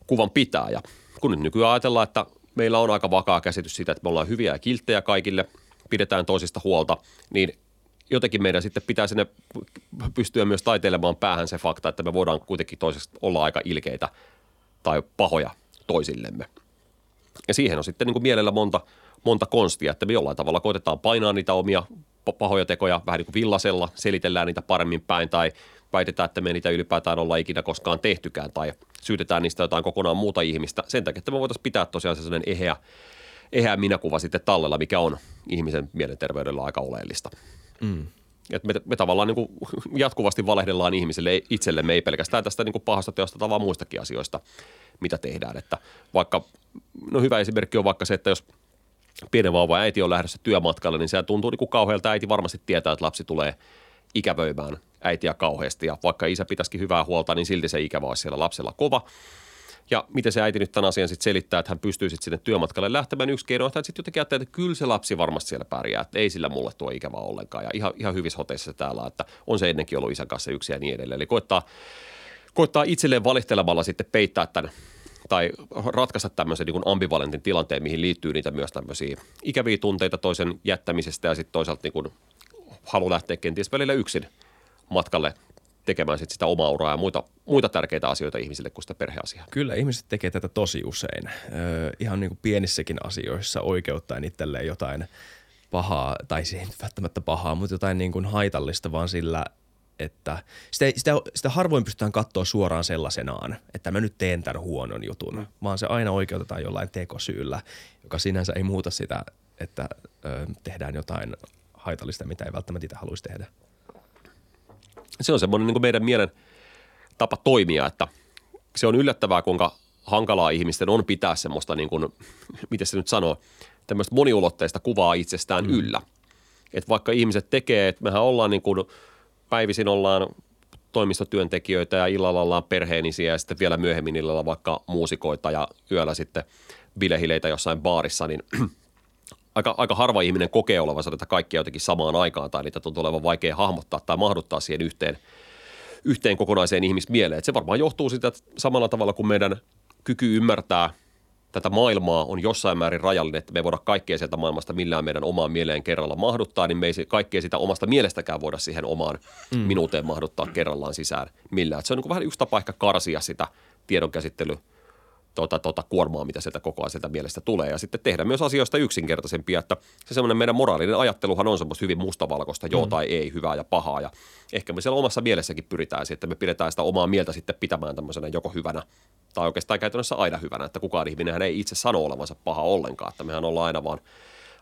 kuvan pitää. Ja kun nyt nykyään ajatellaan, että meillä on aika vakaa käsitys siitä, että me ollaan hyviä ja kilttejä kaikille, pidetään toisista huolta, niin jotenkin meidän sitten pitää sinne pystyä myös taiteilemaan päähän se fakta, että me voidaan kuitenkin toisesta olla aika ilkeitä tai pahoja toisillemme. Ja siihen on sitten niin kuin mielellä monta konstia, että me jollain tavalla koitetaan painaa niitä omia pahoja tekoja vähän niin kuin villasella, selitellään niitä paremmin päin tai väitetään, että me niitä ylipäätään olla ikinä koskaan tehtykään tai syytetään niistä jotain kokonaan muuta ihmistä. Sen takia, että me voitaisiin pitää tosiaan sellainen eheä minäkuva sitten tallella, mikä on ihmisen mielenterveydellä aika oleellista. Että me tavallaan niin kuin jatkuvasti valehdellaan ihmiselle itsellemme, ei pelkästään tästä niin kuin pahasta teosta, vaan muistakin asioista, mitä tehdään. Että vaikka, no hyvä esimerkki on vaikka se, että jos pienen vauvan äiti on lähdössä työmatkalle, niin se tuntuu niin kuin kauhealta. Äiti varmasti tietää, että lapsi tulee ikävöimään äitiä kauheasti ja vaikka isä pitäisikin hyvää huolta, niin silti se ikävä olisi siellä lapsella kova. Ja miten se äiti nyt tämän asian sitten selittää, että hän pystyy sitten sinne työmatkalle lähtemään. Yksi keino on, että hän sitten jotenkin ajattelee, että kyllä se lapsi varmasti siellä pärjää, että ei sillä mulle tuo ikävää ollenkaan. Ja ihan hyvissä hoteissa se täällä, että on se ennenkin ollut isän kanssa yksi ja niin edelleen. Eli koittaa itselleen valehtelemalla sitten peittää tämän tai ratkaista tämmöisen niin kuin ambivalentin tilanteen, mihin liittyy niitä myös tämmöisiä ikäviä tunteita toisen jättämisestä ja sitten toisaalta niin kuin halu lähteä kenties välillä yksin matkalle tekemään sitä omaa uraa ja muita tärkeitä asioita ihmisille kuin sitä perheasiaa. Kyllä, ihmiset tekee tätä tosi usein. Ihan niin kuin pienissäkin asioissa oikeuttaen itselleen jotain pahaa, tai se ei välttämättä pahaa, mutta jotain niin kuin haitallista vaan sillä, että sitä harvoin pystytään katsoa suoraan sellaisenaan, että mä nyt teen tämän huonon jutun, vaan se aina oikeutetaan jollain tekosyyllä, joka sinänsä ei muuta sitä, että tehdään jotain haitallista, mitä ei välttämättä itse haluaisi tehdä. Se on semmoinen niin kuin meidän mielen tapa toimia, että se on yllättävää, kuinka hankalaa ihmisten on pitää semmoista, niin kuin, miten se nyt sanoo, tämmöistä moniulotteista kuvaa itsestään yllä. Että vaikka ihmiset tekee, että mehän ollaan niin kuin, päivisin ollaan toimistotyöntekijöitä ja illalla ollaan perheenisiä ja sitten vielä myöhemmin illalla vaikka muusikoita ja yöllä sitten bilehileitä jossain baarissa, niin aika harva ihminen kokee olevansa tätä kaikkia jotenkin samaan aikaan tai niitä tuntuu olevan vaikea hahmottaa tai mahduttaa siihen yhteen kokonaiseen ihmismieleen. Et se varmaan johtuu siitä, että samalla tavalla kuin meidän kyky ymmärtää tätä maailmaa on jossain määrin rajallinen, että me ei voida kaikkea sieltä maailmasta millään meidän omaan mieleen kerralla mahduttaa, niin me ei kaikkea sitä omasta mielestäkään voida siihen omaan minuuteen mahduttaa kerrallaan sisään millään. Että se on niin vähän yksi tapa ehkä karsia sitä tiedonkäsittelyä. Kuormaa, mitä sieltä koko ajan sieltä mielestä tulee. Ja sitten tehdä myös asioista yksinkertaisempia, että se semmoinen meidän moraalinen ajatteluhan on semmoista hyvin mustavalkoista, joo tai ei, hyvää ja pahaa. Ja ehkä me siellä omassa mielessäkin pyritään siihen, että me pidetään sitä omaa mieltä sitten pitämään tämmöisenä joko hyvänä tai oikeastaan käytännössä aina hyvänä, että kukaan ihminenhän ei itse sano olevansa paha ollenkaan, että mehän ollaan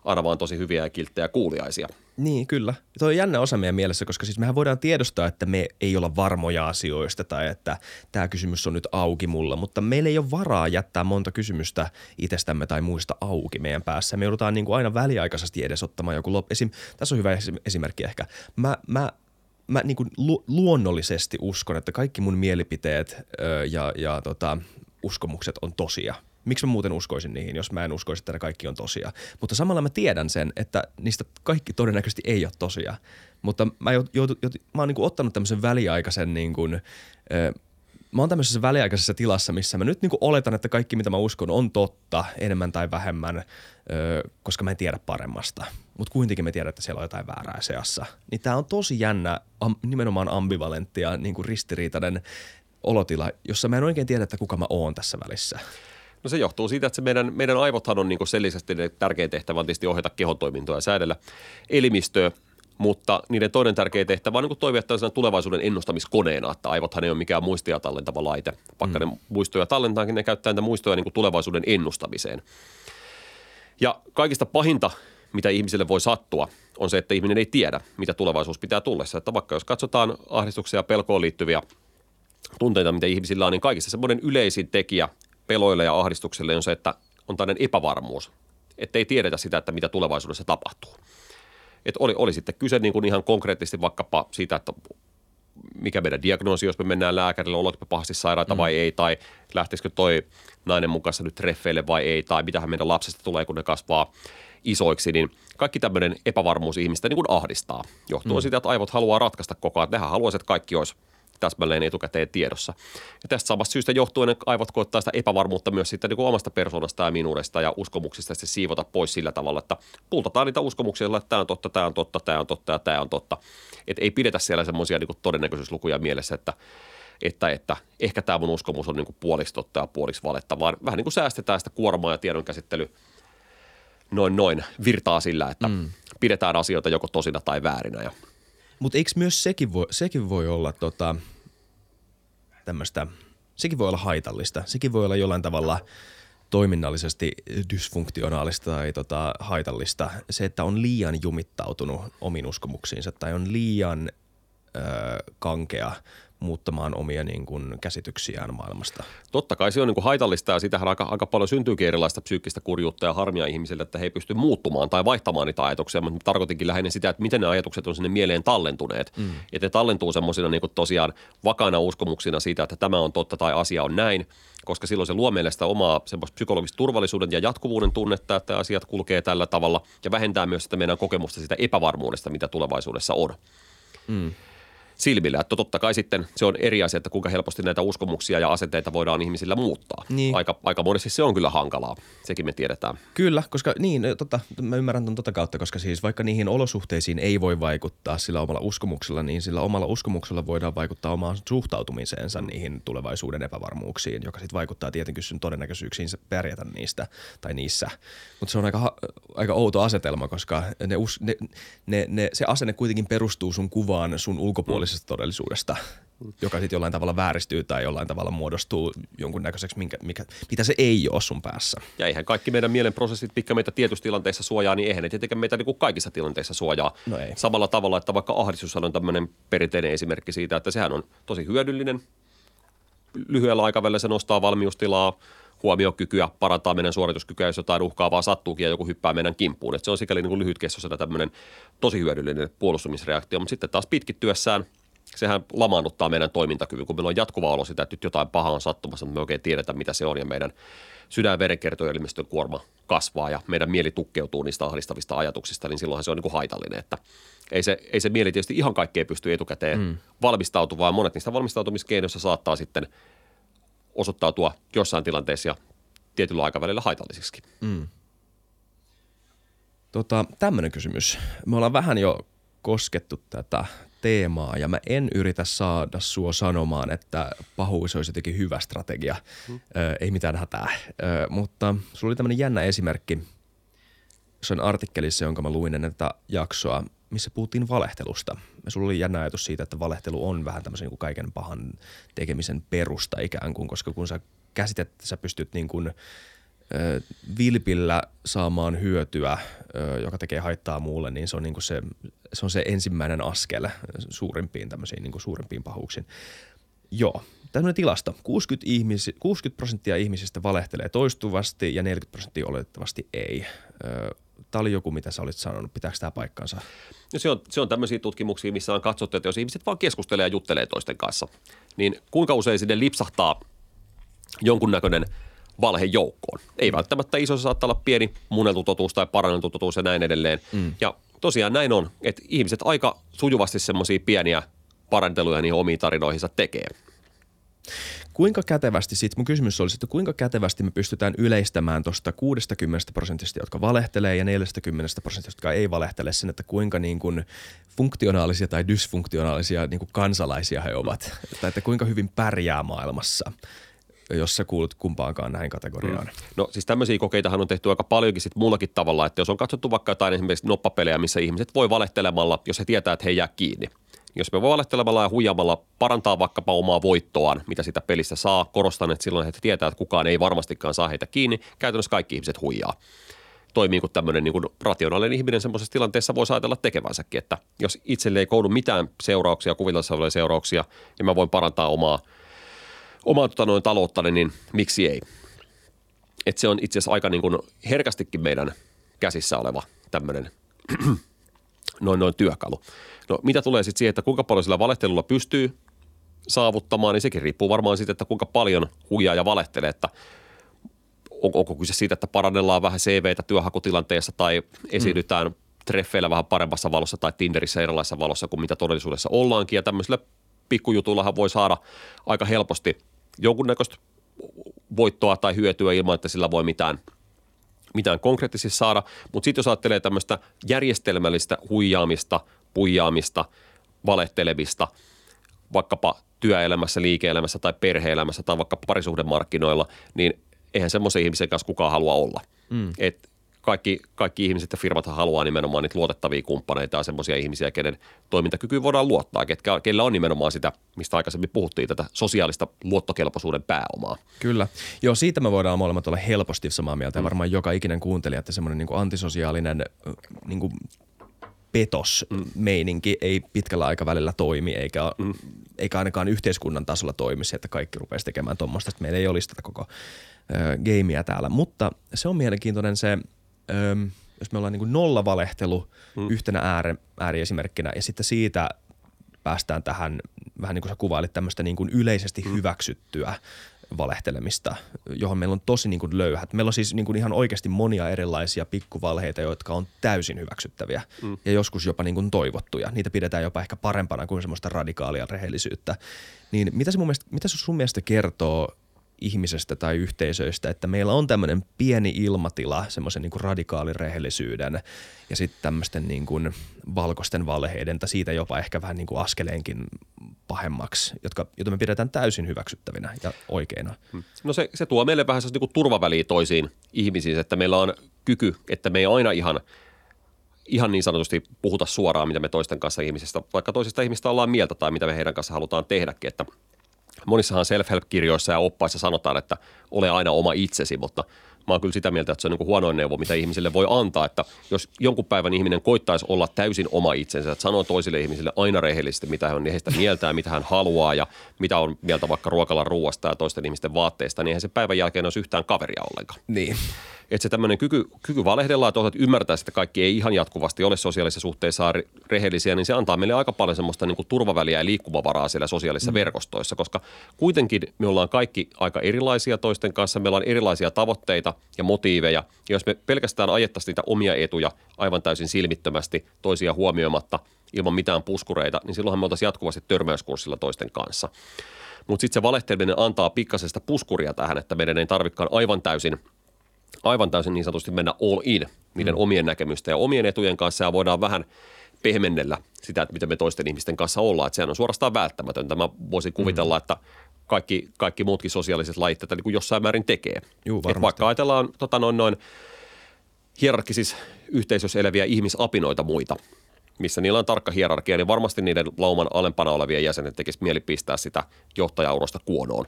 aina vaan tosi hyviä ja kilttejä ja kuuliaisia. Niin, kyllä. Tuo on jännä osa meidän mielessä, koska siis mehän voidaan tiedostaa, että me ei olla varmoja asioista tai että tämä kysymys on nyt auki mulla, mutta meillä ei ole varaa jättää monta kysymystä itsestämme tai muista auki meidän päässä. Me joudutaan niin kuin aina väliaikaisesti edes ottamaan joku Tässä on hyvä esimerkki ehkä. Mä niin kuin luonnollisesti uskon, että kaikki mun mielipiteet ja uskomukset on tosia. Miksi mä muuten uskoisin niihin, jos mä en uskoisi, että kaikki on tosia. Mutta samalla mä tiedän sen, että niistä kaikki todennäköisesti ei ole tosia. Mutta mä oon niin kuin ottanut tämmöisen väliaikaisen niin kuin, mä oon tämmöisessä väliaikaisessa tilassa, missä mä nyt niin kuin oletan, että kaikki mitä mä uskon on totta enemmän tai vähemmän, koska mä en tiedä paremmasta. Mutta kuitenkin mä tiedän, että siellä on jotain väärää seassa. Niin tää on tosi jännä, nimenomaan ambivalentti ja niin kuin ristiriitainen olotila, jossa mä en oikein tiedä, että kuka mä oon tässä välissä. No se johtuu siitä, että se meidän aivothan on niin kuin sellisesti tärkein tehtävä on tietysti ohjata kehotoimintoa ja säädellä elimistöä, mutta niiden toinen tärkeä tehtävä on niin kuin toimia tällaisena tulevaisuuden ennustamiskoneena, että aivothan ei ole mikään muistia tallentava laite. Vaikka ne muistoja tallentaakin, ne käyttää niitä muistoja niin kuin tulevaisuuden ennustamiseen. Ja kaikista pahinta, mitä ihmiselle voi sattua, on se, että ihminen ei tiedä, mitä tulevaisuus pitää tullessa. Että vaikka jos katsotaan ahdistuksia ja pelkoon liittyviä tunteita, mitä ihmisillä on, niin kaikissa semmoinen yleisin tekijä peloille ja ahdistukselle on se, että on tällainen epävarmuus, ettei tiedetä sitä, että mitä tulevaisuudessa tapahtuu. Että oli sitten kyse niin kuin ihan konkreettisesti vaikkapa siitä, että mikä meidän diagnoosi, jos me mennään lääkärille, ollaanko me pahasti sairaita vai ei, tai lähtisikö toi nainen mukassa nyt treffeille vai ei, tai mitähän meidän lapsesta tulee, kun ne kasvaa isoiksi, niin kaikki tämmöinen epävarmuus ihmistä niin kuin ahdistaa. Johtuu siitä, että aivot haluaa ratkaista koko ajan, nehän haluaisi, että kaikki olisi täsmälleen etukäteen tiedossa. Ja tästä samasta syystä johtuen aivot koettaa sitä epävarmuutta myös siitä niin kuin omasta persoonasta ja minuudesta ja uskomuksista se siivota pois sillä tavalla, että pultataan niitä uskomuksia, että tämä on totta, tämä on totta, tämä on totta ja tämä on totta. Että ei pidetä siellä semmoisia niin kuin todennäköisyyslukuja mielessä, että ehkä tämä mun uskomus on niin kuin puoliksi totta ja puoliksi valetta, vaan vähän niin kuin säästetään sitä kuormaa ja tiedonkäsittely noin virtaa sillä, että pidetään asioita joko tosina tai väärinä ja mutta eikö myös sekin voi olla tämmöistä, sekin voi olla haitallista, sekin voi olla jollain tavalla toiminnallisesti dysfunktionaalista tai haitallista. Se, että on liian jumittautunut omiin uskomuksiinsa tai on liian kankea muuttamaan omia niin kuin, käsityksiään maailmasta. Totta kai se on niin kuin haitallista ja sitähän aika paljon syntyykin erilaista psyykkistä kurjuutta ja harmia ihmisille, että he ei pysty muuttumaan tai vaihtamaan niitä ajatuksia. Mä tarkoitinkin lähinnä sitä, että miten ne ajatukset on sinne mieleen tallentuneet. Että ne tallentuu semmoisina niin kuin tosiaan vakaina uskomuksina siitä, että tämä on totta tai asia on näin, koska silloin se luo meille sitä omaa semmoista psykologista turvallisuuden ja jatkuvuuden tunnetta, että asiat kulkee tällä tavalla ja vähentää myös sitä meidän kokemusta sitä epävarmuudesta, mitä tulevaisuudessa on. Silmillä. Että totta kai sitten se on eri asia, että kuinka helposti näitä uskomuksia ja asenteita voidaan ihmisillä muuttaa. Niin. Aika monesti se on kyllä hankalaa, sekin me tiedetään. Kyllä, koska mä ymmärrän ton kautta, koska siis vaikka niihin olosuhteisiin ei voi vaikuttaa sillä omalla uskomuksella, niin sillä omalla uskomuksella voidaan vaikuttaa omaan suhtautumiseensa niihin tulevaisuuden epävarmuuksiin, joka sitten vaikuttaa tietenkin sen todennäköisyyksiin pärjätä niistä tai niissä. Mutta se on aika outo asetelma, koska se asenne kuitenkin perustuu sun kuvaan sun ulkopuolelle todellisuudesta, joka sitten jollain tavalla vääristyy tai jollain tavalla muodostuu jonkunnäköiseksi, mitä se ei ole sun päässä. Ja eihän kaikki meidän mielenprosessit, mitkä meitä tietyissä tilanteissa suojaa, niin eihän ne tietenkään meitä niin kuin kaikissa tilanteissa suojaa. No ei. Samalla tavalla, että vaikka ahdistus on tämmöinen perinteinen esimerkki siitä, että sehän on tosi hyödyllinen. Lyhyellä aikavälillä se nostaa valmiustilaa, huomiokykyä, parantaa meidän suorituskykyä, jos jotain uhkaavaa sattuukin ja joku hyppää meidän kimppuun. Et se on sikäli niin kuin lyhytkestoisena tämmöinen tosi hyödyllinen puolustumisreaktio, mutta sitten taas pitkittyessään sehän lamaannuttaa meidän toimintakyvyn, kun meillä on jatkuva olo sitä, että nyt jotain pahaa on sattumassa, mutta me oikein tiedetään, mitä se on ja meidän sydän-verenkiertoelimistön kuorma kasvaa ja meidän mieli tukkeutuu niistä ahdistavista ajatuksista, niin silloinhan se on niin kuin haitallinen, että ei se mieli tietysti ihan kaikkea pysty etukäteen valmistautumaan. Monet niistä valmistautumiskeinoissa saattaa sitten osoittautua jossain tilanteessa ja tietyllä aikavälillä haitalliseksi. Mm. Tämmöinen kysymys. Me ollaan vähän jo koskettu tätä teemaa ja mä en yritä saada sua sanomaan, että pahuus olisi jotenkin hyvä strategia. Ei mitään hätää. Mutta sulla oli tämmöinen jännä esimerkki jossain artikkelissa, jonka mä luin ennen tätä jaksoa, missä puhuttiin valehtelusta. Ja sulla oli jännä ajatus siitä, että valehtelu on vähän tämmöisen niin kuin kaiken pahan tekemisen perusta ikään kuin, koska kun sä käsitettä sä pystyt niin kuin vilpillä saamaan hyötyä, joka tekee haittaa muulle, niin se on, niin kuin se on se ensimmäinen askel suurimpiin tämmöisiin niin kuin suurimpiin pahuuksiin. Joo, tämmöinen tilasto. 60% ihmisistä valehtelee toistuvasti ja 40% oletettavasti ei. Tämä oli joku, mitä sä olit sanonut. Pitääkö tämä paikkansa? No se on tämmöisiä tutkimuksia, missä on katsottu, että jos ihmiset vaan keskustelee ja juttelee toisten kanssa, niin kuinka usein sinne lipsahtaa jonkunnäköinen valhe joukkoon. Ei välttämättä iso, se saattaa olla pieni muunneltu totuus tai paranneltu totuus ja näin edelleen. Mm. Ja tosiaan näin on, että ihmiset aika sujuvasti semmoisia pieniä paranteluja niihin omiin tarinoihinsa tekee. Kuinka kätevästi, mun kysymys olisi, että kuinka kätevästi me pystytään yleistämään tuosta 60%, jotka valehtelee ja 40%, jotka ei valehtele sen, että kuinka niin kuin funktionaalisia tai dysfunktionaalisia niin kuin kansalaisia he ovat, tai että kuinka hyvin pärjää maailmassa, jos sä kuulut kumpaankaan näihin kategoriaan. Mm. No siis tämmöisiä kokeitahan on tehty aika paljonkin sitten muullakin tavalla, että jos on katsottu vaikka jotain esimerkiksi noppapelejä, missä ihmiset voi valehtelemalla, jos he tietää, että he jää kiinni. Jos me voi valehtelemalla ja huijamalla parantaa vaikkapa omaa voittoaan, mitä sitä pelistä saa, korostan, että silloin he tietää, että kukaan ei varmastikaan saa heitä kiinni. Käytännössä kaikki ihmiset huijaa. Toimii kuin tämmöinen niin kuin rationaalinen ihminen semmoisessa tilanteessa voisi ajatella tekevänsäkin, että jos itselle ei koudu mitään seurauksia, kuviteltavia seurauksia, ja mä voin parantaa omaa talouttani, niin miksi ei? Et se on itse asiassa aika niin kuin herkästikin meidän käsissä oleva tämmöinen noin työkalu. No mitä tulee sitten siihen, että kuinka paljon sillä valehtelulla pystyy saavuttamaan, niin sekin riippuu varmaan siitä, että kuinka paljon huijaa ja valehtelee, että onko kyse siitä, että parannellaan vähän CVtä työhakutilanteessa tai esiinnytään treffeillä vähän paremmassa valossa tai Tinderissä erilaisessa valossa kuin mitä todellisuudessa ollaankin. Ja tämmöisillä pikkujutuillahan voi saada aika helposti jonkunnäköistä voittoa tai hyötyä ilman, että sillä voi mitään konkreettisesti saada, mutta sitten jos ajattelee tämmöistä järjestelmällistä huijaamista, puijaamista, valehtelemista, vaikkapa työelämässä, liike-elämässä tai perhe-elämässä tai vaikka parisuhdemarkkinoilla, niin eihän semmoisen ihmisen kanssa kukaan halua olla. Mm. Et kaikki ihmiset ja firmat haluaa nimenomaan niitä luotettavia kumppaneita ja semmoisia ihmisiä, kenen toimintakykyyn voidaan luottaa, kenellä on nimenomaan sitä, mistä aikaisemmin puhuttiin, tätä sosiaalista luottokelpoisuuden pääomaa. Kyllä. Joo, siitä me voidaan molemmat olla helposti samaa mieltä ja varmaan joka ikinen kuuntelija, että semmoinen niin kuin antisosiaalinen niin kuin petos-meininki ei pitkällä aikavälillä toimi eikä ainakaan yhteiskunnan tasolla toimisi, että kaikki rupeaisi tekemään tuommoista, että meillä ei olisi tätä koko gameia täällä, mutta se on mielenkiintoinen se jos me ollaan niin kuin nollavalehtelu yhtenä ääriesimerkkinä ja sitten siitä päästään tähän vähän niin kuin sä kuvailit tämmöistä niin kuin yleisesti hyväksyttyä valehtelemista, johon meillä on tosi niin kuin löyhät. Meillä on siis niin kuin ihan oikeasti monia erilaisia pikkuvalheita, jotka on täysin hyväksyttäviä ja joskus jopa niin kuin toivottuja. Niitä pidetään jopa ehkä parempana kuin semmoista radikaalia rehellisyyttä. Niin mitä sun mielestä kertoo ihmisestä tai yhteisöistä, että meillä on tämmöinen pieni ilmatila semmoisen niin kuin radikaalin rehellisyyden ja sitten tämmöisten niin kuin valkoisten valheiden tai siitä jopa ehkä vähän niin kuin askeleenkin pahemmaksi, jota me pidetään täysin hyväksyttävinä ja oikeina. No se tuo meille vähän niin kuin turvaväliä toisiin ihmisiin, että meillä on kyky, että me ei aina ihan niin sanotusti puhuta suoraan, mitä me toisten kanssa ihmisistä, vaikka toisista ihmistä ollaan mieltä tai mitä me heidän kanssa halutaan tehdäkin, että monissahan self-help-kirjoissa ja oppaissa sanotaan, että ole aina oma itsesi, mutta mä oon kyllä sitä mieltä, että se on niin kuin huonoin neuvo, mitä ihmisille voi antaa, että jos jonkun päivän ihminen koittaisi olla täysin oma itsensä, että sanoo toisille ihmisille aina rehellisesti, mitä hän on heistä mieltää, mitä hän haluaa ja mitä on mieltä vaikka ruokalan ruuasta ja toisten ihmisten vaatteista, niin eihän se päivän jälkeen olisi yhtään kaveria ollenkaan. Niin. Että se tämmöinen kyky valehdella ja toisaalta ymmärtää, että kaikki ei ihan jatkuvasti ole sosiaalisissa suhteissa rehellisiä, niin se antaa meille aika paljon semmoista niin kuin turvaväliä ja liikkumavaraa siellä sosiaalisissa verkostoissa, koska kuitenkin me ollaan kaikki aika erilaisia toisten kanssa, meillä on erilaisia tavoitteita ja motiiveja, ja jos me pelkästään ajettaisiin niitä omia etuja aivan täysin silmittömästi, toisia huomioimatta, ilman mitään puskureita, niin silloinhan me oltaisiin jatkuvasti törmäyskurssilla toisten kanssa. Mutta sitten se valehteleminen antaa pikkasen sitä puskuria tähän, että meidän ei tarvitsekaan aivan täysin – aivan täysin niin sanotusti mennä all in niiden omien näkemysten ja omien etujen kanssa ja voidaan vähän pehmennellä sitä, että mitä me toisten ihmisten kanssa ollaan. Että sehän on suorastaan välttämätöntä. Mä voisin kuvitella, että kaikki muutkin sosiaaliset lajit tätä niin kuin jossain määrin tekee. Juu, varmasti. Vaikka ajatellaan hierarkkisissa yhteisössä eläviä ihmisapinoita muita, missä niillä on tarkka hierarkia, niin varmasti niiden lauman alempana olevien jäsenet tekisi mieli pistää sitä johtajaurasta kuonoon.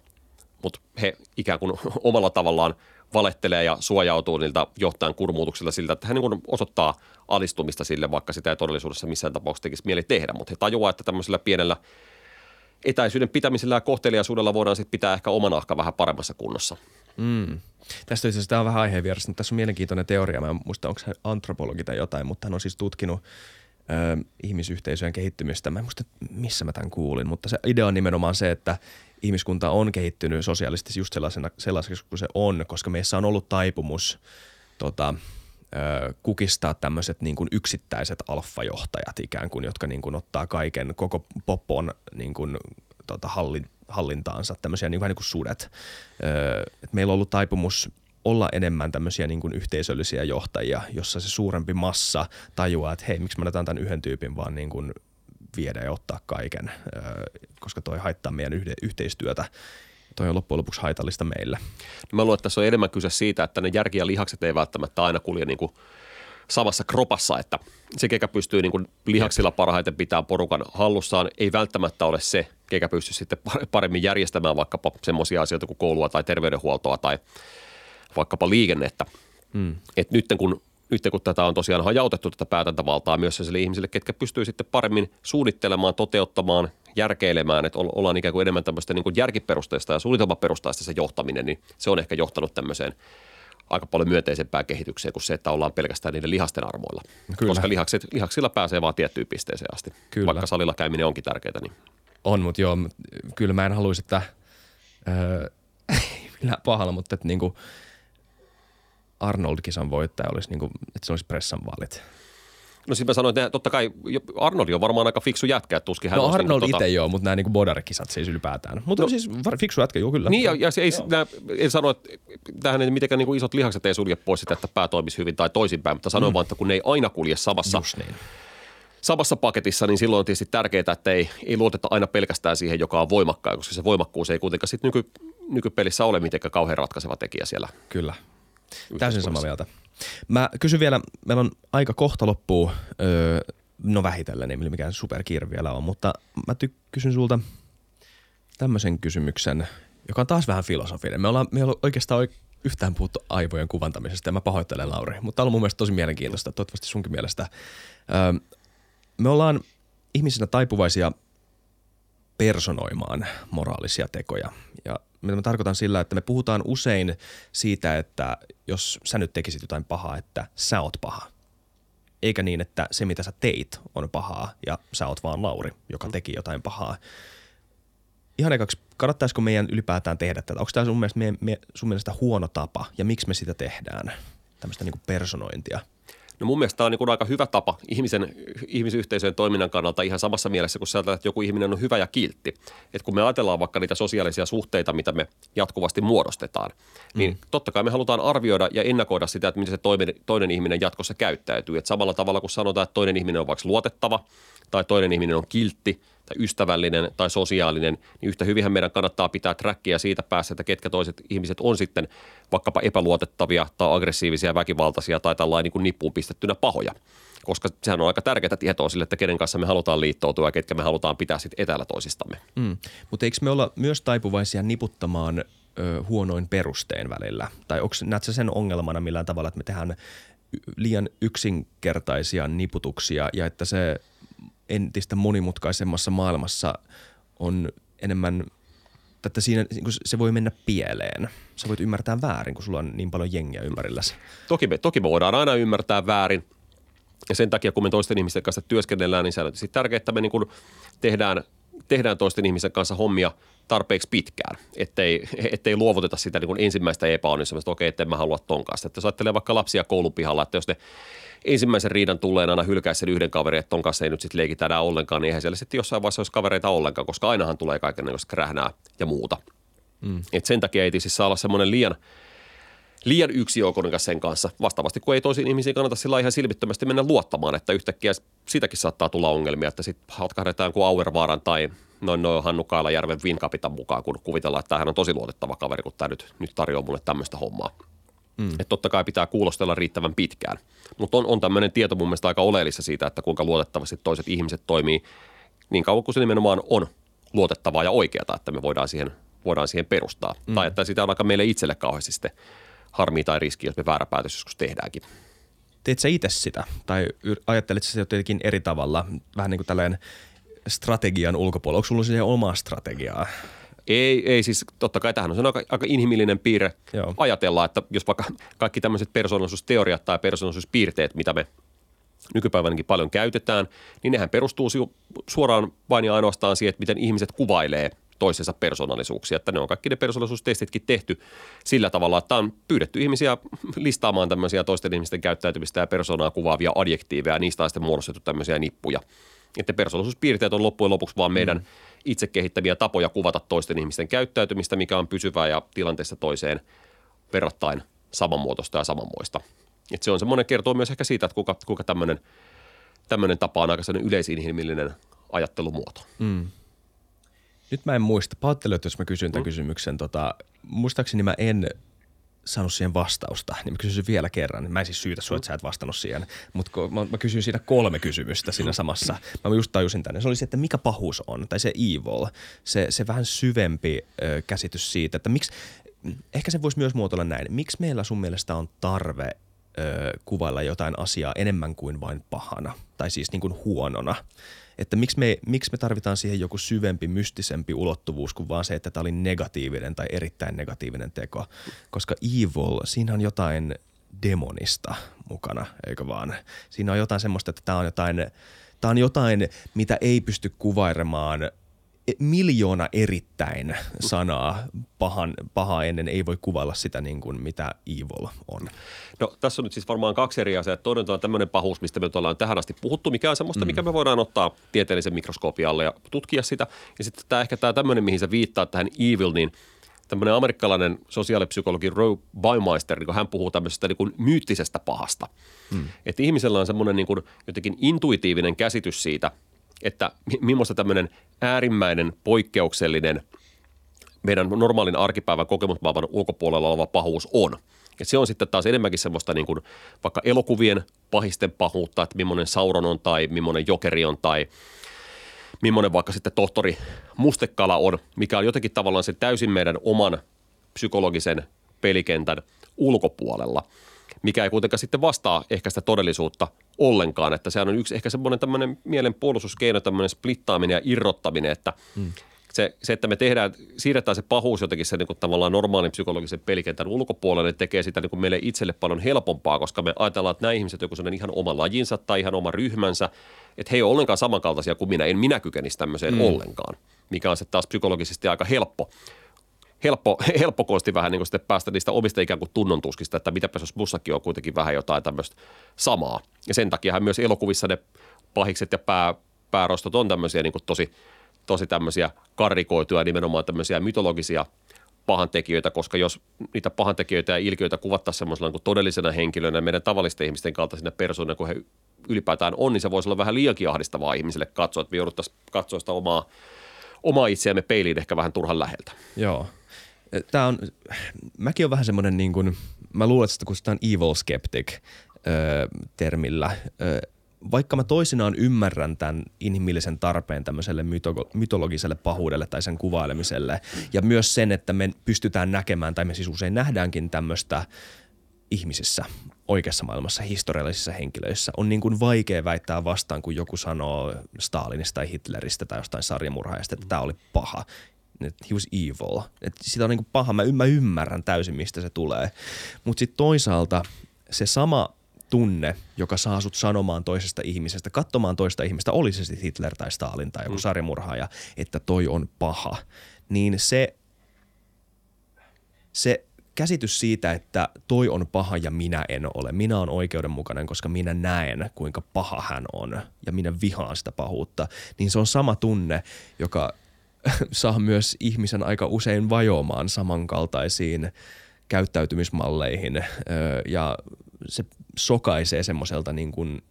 Mutta he ikään kuin omalla tavallaan valettelee ja suojautuu niiltä johtajan kurmuutuksilta siltä, että he niin kuin osoittaa alistumista sille, vaikka sitä ei todellisuudessa missään tapauksessa tekisi mieli tehdä. Mutta he tajuaa, että tämmöisellä pienellä etäisyyden pitämisellä ja kohteliaisuudella voidaan sitten pitää ehkä oma nahka vähän paremmassa kunnossa. Mm. Tästä itse asiassa tämä on vähän aiheen vieressä, mutta tässä on mielenkiintoinen teoria. Mä en muista, onko hän antropologi tai jotain, mutta hän on siis tutkinut ihmisyhteisöjen kehittymistä. Mä en muista, missä mä tämän kuulin, mutta se idea on nimenomaan se, että ihmiskunta on kehittynyt sosiaalisesti just sellaiseksi kuin se on, koska meissä on ollut taipumus kukistaa tämmöiset niin kuin yksittäiset alfajohtajat ikään kuin, jotka niin kuin ottaa kaiken koko popon niin kuin, hallintaansa, tämmöisiä niin kuin sudet. Et meillä on ollut taipumus olla enemmän tämmöisiä niin kuin yhteisöllisiä johtajia, jossa se suurempi massa tajuaa, että hei, miksi mä otetaan tämän yhden tyypin vaan niin kuin viedä ja ottaa kaiken, koska toi haittaa meidän yhteistyötä. Toi on loppujen lopuksi haitallista meille. No mä luulen, että tässä on enemmän kyse siitä, että ne järki ja lihakset ei välttämättä aina kulje niin kuin samassa kropassa, että se, kekä pystyy niin kuin lihaksilla parhaiten pitää porukan hallussaan, ei välttämättä ole se, kekä pystyy sitten paremmin järjestämään vaikkapa semmoisia asioita kuin koulua tai terveydenhuoltoa tai vaikkapa liikennettä. Että nyt kun tätä on tosiaan hajautettu tätä päätäntävaltaa myös sellaisille ihmisille, ketkä pystyy sitten paremmin suunnittelemaan, toteuttamaan, järkeilemään, että ollaan ikään kuin enemmän tämmöistä niin kuin järkiperusteista ja suunnitelmaperusteista se johtaminen, niin se on ehkä johtanut tämmöiseen aika paljon myönteisempään kehitykseen kuin se, että ollaan pelkästään niiden lihasten armoilla. Kyllä. Koska lihaksilla pääsee vaan tiettyyn pisteeseen asti, kyllä, vaikka salilla käyminen onkin tärkeää. Niin. On, mutta joo, kyllä mä en haluaisi, että millään pahalla, mutta että niinku Arnold-kisan voittaja olisi, niin kuin, että se olisi pressan vaalit. No siis mä sanoin, että totta kai Arnold on varmaan aika fiksu jätkä. Tuskin hän Arnold itse joo, mutta nämä niin bodarikisat siis ylipäätään. Mutta no, siis fiksu jätkä joo kyllä. Niin ja se ei sano, että tähän ei mitenkään niin isot lihakset ei sulje pois sitä, että pää toimisi hyvin tai toisinpäin. Mutta sanoin vaan, että kun ne ei aina kulje samassa paketissa, niin silloin on tietysti tärkeää, että ei luoteta aina pelkästään siihen, joka on voimakkaa. Koska se voimakkuus ei kuitenkaan sitten nykypelissä ole mitenkään kauhean ratkaiseva tekijä siellä. Kyllä. Täysin samaa mieltä. Mä kysyn vielä, meillä on aika kohta loppuu, no vähitellen, ei mikään superkiire vielä on, mutta mä kysyn sulta tämmöisen kysymyksen, joka on taas vähän filosofinen. Me ollaan oikeastaan yhtään puhuttu aivojen kuvantamisesta ja mä pahoittelen, Lauri, mutta tämä on mun mielestä tosi mielenkiintoista, toivottavasti sunkin mielestä. Me ollaan ihmisinä taipuvaisia personoimaan moraalisia tekoja ja mitä mä tarkoitan sillä, että me puhutaan usein siitä, että jos sä nyt tekisit jotain pahaa, että sä oot paha. Eikä niin, että se mitä sä teit on pahaa ja sä oot vaan Lauri, joka teki jotain pahaa. Ihan ekaksi, kannattaisiko meidän ylipäätään tehdä tätä? Onko tämä sun mielestä huono tapa ja miksi me sitä tehdään? Tämmöistä niin kuin personointia. No mun mielestä tämä on niin kuin aika hyvä tapa ihmisyhteisöjen toiminnan kannalta ihan samassa mielessä, kun sä ajatellaan, että joku ihminen on hyvä ja kiltti. Että kun me ajatellaan vaikka niitä sosiaalisia suhteita, mitä me jatkuvasti muodostetaan, niin totta kai me halutaan arvioida ja ennakoida sitä, että miten se toinen ihminen jatkossa käyttäytyy. Että samalla tavalla, kun sanotaan, että toinen ihminen on vaikka luotettava tai toinen ihminen on kiltti tai ystävällinen tai sosiaalinen, niin yhtä hyvinhän meidän kannattaa pitää trackia siitä päässä, että ketkä toiset ihmiset on sitten vaikkapa epäluotettavia tai aggressiivisia, väkivaltaisia tai tällainen niin kuin nippuun pistettynä pahoja. Koska sehän on aika tärkeää tietoa sille, että kenen kanssa me halutaan liittoutua ja ketkä me halutaan pitää sitten etäällä toisistamme. Mutta eikö me olla myös taipuvaisia niputtamaan huonoin perustein välillä? Tai näet sä sen ongelmana millään tavalla, että me tehdään liian yksinkertaisia niputuksia ja että se entistä monimutkaisemmassa maailmassa on enemmän, että siinä se voi mennä pieleen. Sä voit ymmärtää väärin, kun sulla on niin paljon jengiä ympärilläsi. Toki me voidaan aina ymmärtää väärin. Ja sen takia, kun me toisten ihmisten kanssa työskennellään, niin se on tärkeää, että me niin kuin tehdään toisten ihmisten kanssa hommia tarpeeksi pitkään, ettei luovuteta sitä niin kuin ensimmäistä epäonnistumista, että okei, etten mä halua ton kanssa. Että jos ajattelee vaikka lapsia koulun pihalla, että jos ne ensimmäisen riidan tulleen aina hylkäisi sen yhden kaverin, että ton kanssa ei nyt sitten leikitä enää ollenkaan, niin eihän siellä sitten jossain vaiheessa olisi kavereita ollenkaan, koska ainahan tulee kaikenlaista krähnää ja muuta. Et sen takia ei tietysti saa olla semmoinen liian liian yksioikoinen sen kanssa. Vastaavasti, kun ei toisiin ihmisiin kannata sillä ihan silmittömästi mennä luottamaan, että yhtäkkiä siitäkin saattaa tulla ongelmia, että sitten hatkahdetaan kuin Auervaaran tai noin Hannu Kailajärven Wincapitan mukaan, kun kuvitellaan, että tämähän on tosi luotettava kaveri, kun tämä nyt tarjoaa mulle tämmöistä hommaa. Että totta kai pitää kuulostella riittävän pitkään. Mutta on tämmöinen tieto mun mielestä aika oleellista siitä, että kuinka luotettavasti toiset ihmiset toimii niin kauan kuin se nimenomaan on luotettavaa ja oikeata, että me voidaan siihen perustaa. Tai että sitä on aika meille itselle kauheasti sitten harmia tai riski, jos me väärä päätös joskus tehdäänkin. Teet sä itse sitä tai ajattelet sä sitä jotenkin eri tavalla, vähän niin kuin tällainen strategian ulkopuolella? Onko sulla siihen omaa strategiaa? Ei siis totta kai tähän on aika inhimillinen piirre. Joo. Ajatella, että jos vaikka kaikki tämmöiset persoonallisuusteoriat tai persoonallisuuspiirteet, mitä me nykypäivänäkin paljon käytetään, niin nehän perustuu suoraan vain ja ainoastaan siihen, että miten ihmiset kuvailee toisensa persoonallisuuksia. Että ne on kaikki ne persoonallisuustestitkin tehty sillä tavalla, että on pyydetty ihmisiä listaamaan tämmöisiä toisten ihmisten käyttäytymistä ja persoonaa kuvaavia adjektiiveja ja niistä on sitten muodostettu tämmöisiä nippuja. Että persoonallisuuspiirteet on loppujen lopuksi vaan meidän itse kehittämiä tapoja kuvata toisten ihmisten käyttäytymistä, mikä on pysyvää ja tilanteesta toiseen verrattain samanmuotoista ja samanmoista. Että se on semmoinen, kertoo myös ehkä siitä, että kuinka tämmöinen tapa on aika sellainen yleisinhimillinen ajattelumuoto. Nyt mä en muista. Pahoittelen, jos mä kysyn tämän kysymyksen. Muistaakseni mä en saanut siihen vastausta, niin mä kysyn sen vielä kerran. Mä en siis syytä sua, että sä et vastannut siihen, mutta mä kysyin siitä 3 kysymystä siinä samassa. Mä just tajusin tänne. Se oli se, että mikä pahuus on, tai se evil, se vähän syvempi käsitys siitä, että miksi, ehkä se voisi myös muotoilla näin, miksi meillä sun mielestä on tarve kuvailla jotain asiaa enemmän kuin vain pahana, tai siis niin kuin huonona. Että miksi me tarvitaan siihen joku syvempi, mystisempi ulottuvuus kuin vaan se, että tämä oli negatiivinen tai erittäin negatiivinen teko. Koska evil, siinä on jotain demonista mukana, eikö vaan? Siinä on jotain semmoista, että tämä on jotain, mitä ei pysty kuvailemaan. Miljoona erittäin sanaa pahaa ennen ei voi kuvailla sitä, niin kuin mitä evil on. No tässä on nyt siis varmaan 2 eri asiaa. Toinen on tämmöinen pahuus, mistä me ollaan tähän asti puhuttu, mikä on semmoista, mikä me voidaan ottaa tieteellisen mikroskoopin alle ja tutkia sitä. Ja sitten tämä tämmöinen, mihin sä viittaat tähän evil, niin tämmöinen amerikkalainen sosiaalipsykologi Roy Baumeister, niin hän puhuu tämmöisestä niin kuin myyttisestä pahasta. Että ihmisellä on semmoinen niin kuin jotenkin intuitiivinen käsitys siitä, että millaista tämmöinen äärimmäinen, poikkeuksellinen, meidän normaalin arkipäivän kokemusmaailman ulkopuolella oleva pahuus on. Ja se on sitten taas enemmänkin semmoista niin kuin vaikka elokuvien pahisten pahuutta, että millainen Sauron on tai millainen Jokeri on tai millainen vaikka sitten tohtori Mustekala on, mikä on jotenkin tavallaan se täysin meidän oman psykologisen pelikentän ulkopuolella, mikä ei kuitenkaan sitten vastaa ehkä sitä todellisuutta ollenkaan, että sehän on yksi ehkä semmoinen tämmöinen mielenpuolustuskeino, tämmöinen splittaaminen ja irrottaminen, että se, että me siirretään se pahuus jotenkin se niin kuin tavallaan normaalin psykologisen pelikentän ulkopuolelle, tekee sitä niin kuin meille itselle paljon helpompaa, koska me ajatellaan, että nämä ihmiset on joku sellainen ihan oma lajinsa tai ihan oma ryhmänsä, että he ei ole ollenkaan samankaltaisia kuin minä, en minä kykenisi tämmöiseen ollenkaan, mikä on sitten taas psykologisesti aika helppo kosti vähän niin kuin sitten päästä niistä omista ikään kuin tunnontuskista, että mitäpä jos mussakin on kuitenkin vähän jotain tämmöistä samaa. Ja sen takiahan myös elokuvissa ne pahikset ja päärostot on tämmöisiä niin kuin tosi tämmöisiä karrikoituja, nimenomaan tämmöisiä mytologisia pahantekijöitä, koska jos niitä pahantekijöitä ja ilkiöitä kuvattaisiin semmoisella niin todellisena henkilönä meidän tavallisten ihmisten kaltaisina persoonina, kun he ylipäätään on, niin se voisi olla vähän liiankin ahdistavaa ihmisille katsoa, että me jouduttaisiin katsoa sitä omaa itseämme peiliin ehkä vähän turhan läheltä. Joo. Mäkin on vähän semmoinen niin kuin, mä luulen, että sitä kutsutaan evil skeptic termillä. Vaikka mä toisinaan ymmärrän tämän inhimillisen tarpeen tämmöiselle mytologiselle pahuudelle tai sen kuvailemiselle ja myös sen, että me pystytään näkemään tai me siis usein nähdäänkin tämmöistä ihmisissä, oikeassa maailmassa, historiallisissa henkilöissä, on niin kuin vaikea väittää vastaan, kun joku sanoo Stalinista tai Hitleristä tai jostain sarjamurhaajasta, että tämä oli paha. He was evil. Että sitä on niin kuin paha. Mä ymmärrän täysin, mistä se tulee. Mutta sitten toisaalta se sama tunne, joka saa sut sanomaan toisesta ihmisestä, katsomaan toista ihmistä, oli se sitten Hitler tai Stalin tai joku sarjamurhaaja, että toi on paha. Niin se käsitys siitä, että toi on paha ja minä en ole. Minä on oikeudenmukainen, koska minä näen, kuinka paha hän on ja minä vihaan sitä pahuutta. Niin se on sama tunne, joka saa myös ihmisen aika usein vajoamaan samankaltaisiin käyttäytymismalleihin ja se sokaisee semmoiselta niin kuin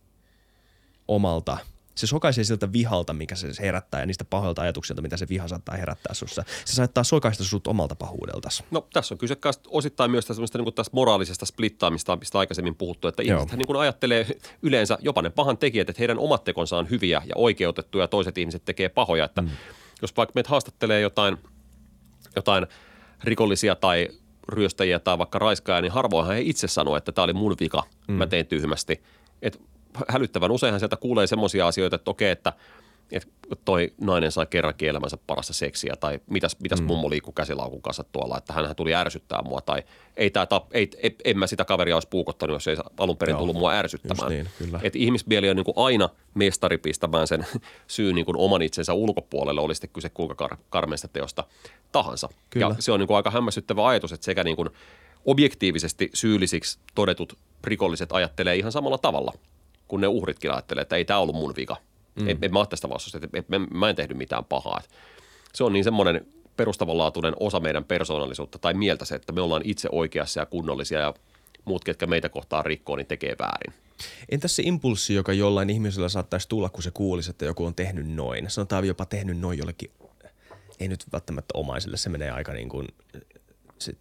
omalta, se sokaisee siltä vihalta, mikä se herättää ja niistä pahoilta ajatuksilta, mitä se viha saattaa herättää sussa. Se saattaa sokaista sut omalta pahuudeltasi. No tässä on kyse osittain myös tästä, niin tästä moraalisesta splittaamista, mistä aikaisemmin puhuttu, että ihmiset niin kuin ajattelee yleensä jopa ne pahan tekijät, että heidän omat tekonsa on hyviä ja oikeutettuja ja toiset ihmiset tekee pahoja. Että jos vaikka meitä haastattelee jotain rikollisia tai ryöstäjiä tai vaikka raiskaajia, niin harvoinhan he itse sanoo, että tämä oli mun vika, mä tein tyhmästi. Et hälyttävän useinhan sieltä kuulee semmoisia asioita, että okei, että toi nainen sai kerrankin elämänsä parasta seksiä tai mitäs mummo liikkuu käsilaukun kanssa tuolla, että hänhän tuli ärsyttää mua tai en mä sitä kaveria olisi puukottanut, jos ei alun perin tullut mua ärsyttämään. Niin, että ihmismieli on niin kuin aina mestari pistämään sen syyn niin kuin oman itsensä ulkopuolelle, oli sitten kyse kuinka karmeista teosta tahansa. Kyllä. Ja se on niin kuin aika hämmästyttävä ajatus, että sekä niin kuin objektiivisesti syyllisiksi todetut rikolliset ajattelee ihan samalla tavalla kun ne uhritkin ajattelee, että ei tämä ollut mun vika. En mä ole tästä vastuusta, että mä en tehnyt mitään pahaa. Se on niin semmoinen perustavanlaatuinen osa meidän persoonallisuutta tai mieltä se, että me ollaan itse oikeassa ja kunnollisia ja muut, ketkä meitä kohtaan rikkoo, niin tekee väärin. Entäs se impulssi, joka jollain ihmisellä saattaisi tulla, kun se kuulisi, että joku on tehnyt noin? Sanotaan jopa tehnyt noin jollekin, ei nyt välttämättä omaiselle, se menee aika niin kuin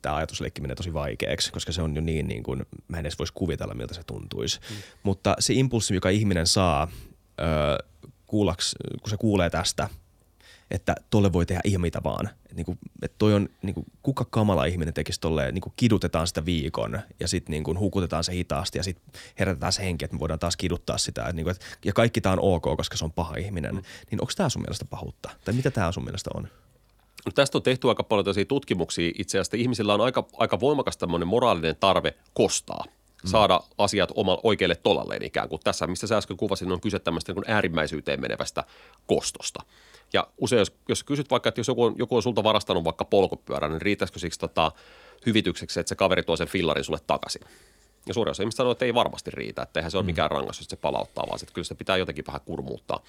tämä ajatusleikki menee tosi vaikeaksi, koska se on jo niin kuin, mä en edes voisi kuvitella, miltä se tuntuisi. Mutta se impulssi, joka ihminen saa kun se kuulee tästä, että tolle voi tehdä ihan mitä vaan. Että toi on, niin kuin, kuka kamala ihminen tekisi tolleen, niin kuin kidutetaan sitä viikon ja sitten niin kuin hukutetaan se hitaasti ja sitten herätetään se henki, että me voidaan taas kiduttaa sitä. Että, niin kuin, ja kaikki tää on ok, koska se on paha ihminen. Niin onko tää sun mielestä pahuutta? Tai mitä tää sun mielestä on? No tästä on tehty aika paljon tällaisia tutkimuksia itse asiassa. Ihmisillä on aika voimakas tämmöinen moraalinen tarve kostaa, saada asiat oikealle tolalleen ikään kuin. Tässä, mistä sä äsken kuvasin, on kyse tämmöistä niin kuin äärimmäisyyteen menevästä kostosta. Ja usein, jos kysyt vaikka, että jos joku on sulta varastanut vaikka polkupyörän, niin riittäisikö siksi hyvitykseksi, että se kaveri tuo sen fillarin sulle takaisin? Ja suurin osa ihmistä sanoo, että ei varmasti riitä, että eihän se ole mikään rangaistus, että se palauttaa, vaan että kyllä sitä pitää jotenkin vähän kurmuuttaa.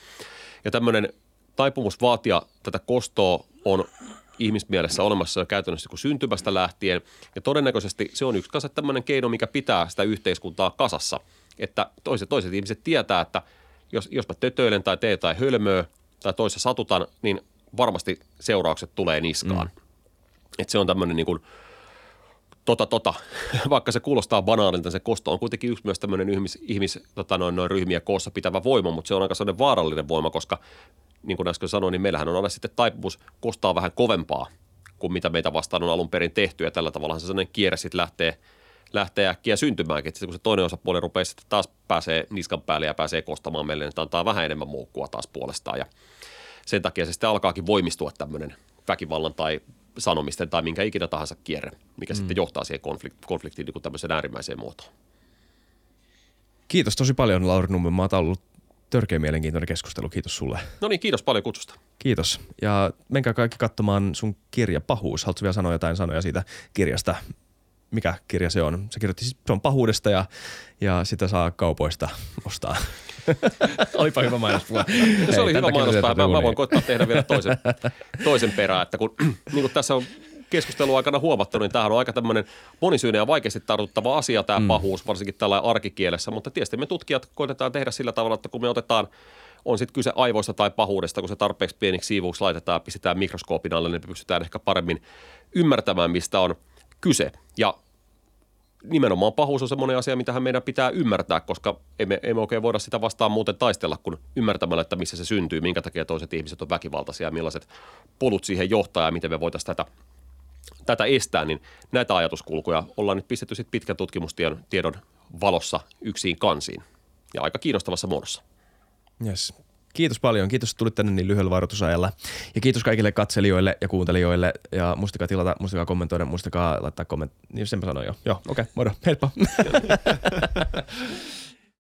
Ja tämmöinen taipumus vaatia tätä kostoa on ihmismielessä olemassa käytännössä kuin syntymästä lähtien. Ja todennäköisesti se on yksi kanssa tämmöinen keino, mikä pitää sitä yhteiskuntaa kasassa. Että toiset ihmiset tietää, että jos mä tötöilen tai teen tai hölmöä tai toisessa satutan, niin varmasti seuraukset tulee niskaan. Että se on tämmöinen niin kuin vaikka se kuulostaa banaalilta, se kosto on kuitenkin yksi myös tämmöinen ihmisryhmiä koossa pitävä voima, mutta se on aika sellainen vaarallinen voima, koska niin kuin äsken sanoin, niin meillähän on aina sitten taipumus kostaa vähän kovempaa kuin mitä meitä vastaan on alun perin tehty. Ja tällä tavallahan se sellainen kierre sitten lähtee äkkiä syntymäänkin. Sitten kun se toinen osapuoli rupeaa sitten taas pääsee niskan päälle ja pääsee kostamaan meille, niin se antaa vähän enemmän moukkua taas puolestaan. Ja sen takia se sitten alkaakin voimistua tämmöinen väkivallan tai sanomisten tai minkä ikinä tahansa kierre, mikä sitten johtaa siihen konfliktiin niin kuin tämmöiseen äärimmäiseen muotoon. Kiitos tosi paljon, Lauri Nummenmaa. Tämä on ollut törkeä mielenkiintoinen keskustelu. Kiitos sulle. No niin, kiitos paljon kutsusta. Kiitos. Ja menkää kaikki katsomaan sun kirja Pahuus. Haluatko vielä sanoa jotain sanoja siitä kirjasta? Mikä kirja se on? Se kirjoitti, se on pahuudesta ja sitä saa kaupoista ostaa. Olipa hyvä mainospuhe. Se oli hyvä mainospuhe. Mä voin koittaa tehdä vielä toisen perään. Että kun, niin kuin tässä on keskustelun aikana huomattu, niin tämähän on aika tämmöinen monisyinen ja vaikeasti tartuttava asia tämä pahuus, varsinkin tällä arkikielessä. Mutta tietysti me tutkijat koitetaan tehdä sillä tavalla, että kun me otetaan, on sitten kyse aivoista tai pahuudesta, kun se tarpeeksi pieniksi siivuksi laitetaan ja pistetään mikroskoopin alle, niin me pystytään ehkä paremmin ymmärtämään, mistä on kyse. Ja nimenomaan pahuus on semmoinen asia, mitä meidän pitää ymmärtää, koska emme oikein voida sitä vastaan muuten taistella, kun ymmärtämällä, että missä se syntyy, minkä takia toiset ihmiset on väkivaltaisia ja millaiset polut siihen johtaa ja miten me voitaisiin tätä estää, niin näitä ajatuskulkuja ollaan nyt pistetty sitten pitkän tutkimustiedon valossa yksiin kansiin ja aika kiinnostavassa muodossa. Yes. Kiitos paljon. Kiitos, että tulit tänne niin lyhyellä varoitusajalla. Ja kiitos kaikille katselijoille ja kuuntelijoille. Ja muistakaa tilata, muistakaa kommentoida, muistakaa laittaa kommentteja. Niin sen mä sanoin jo. Joo, okei, moro. Heippa.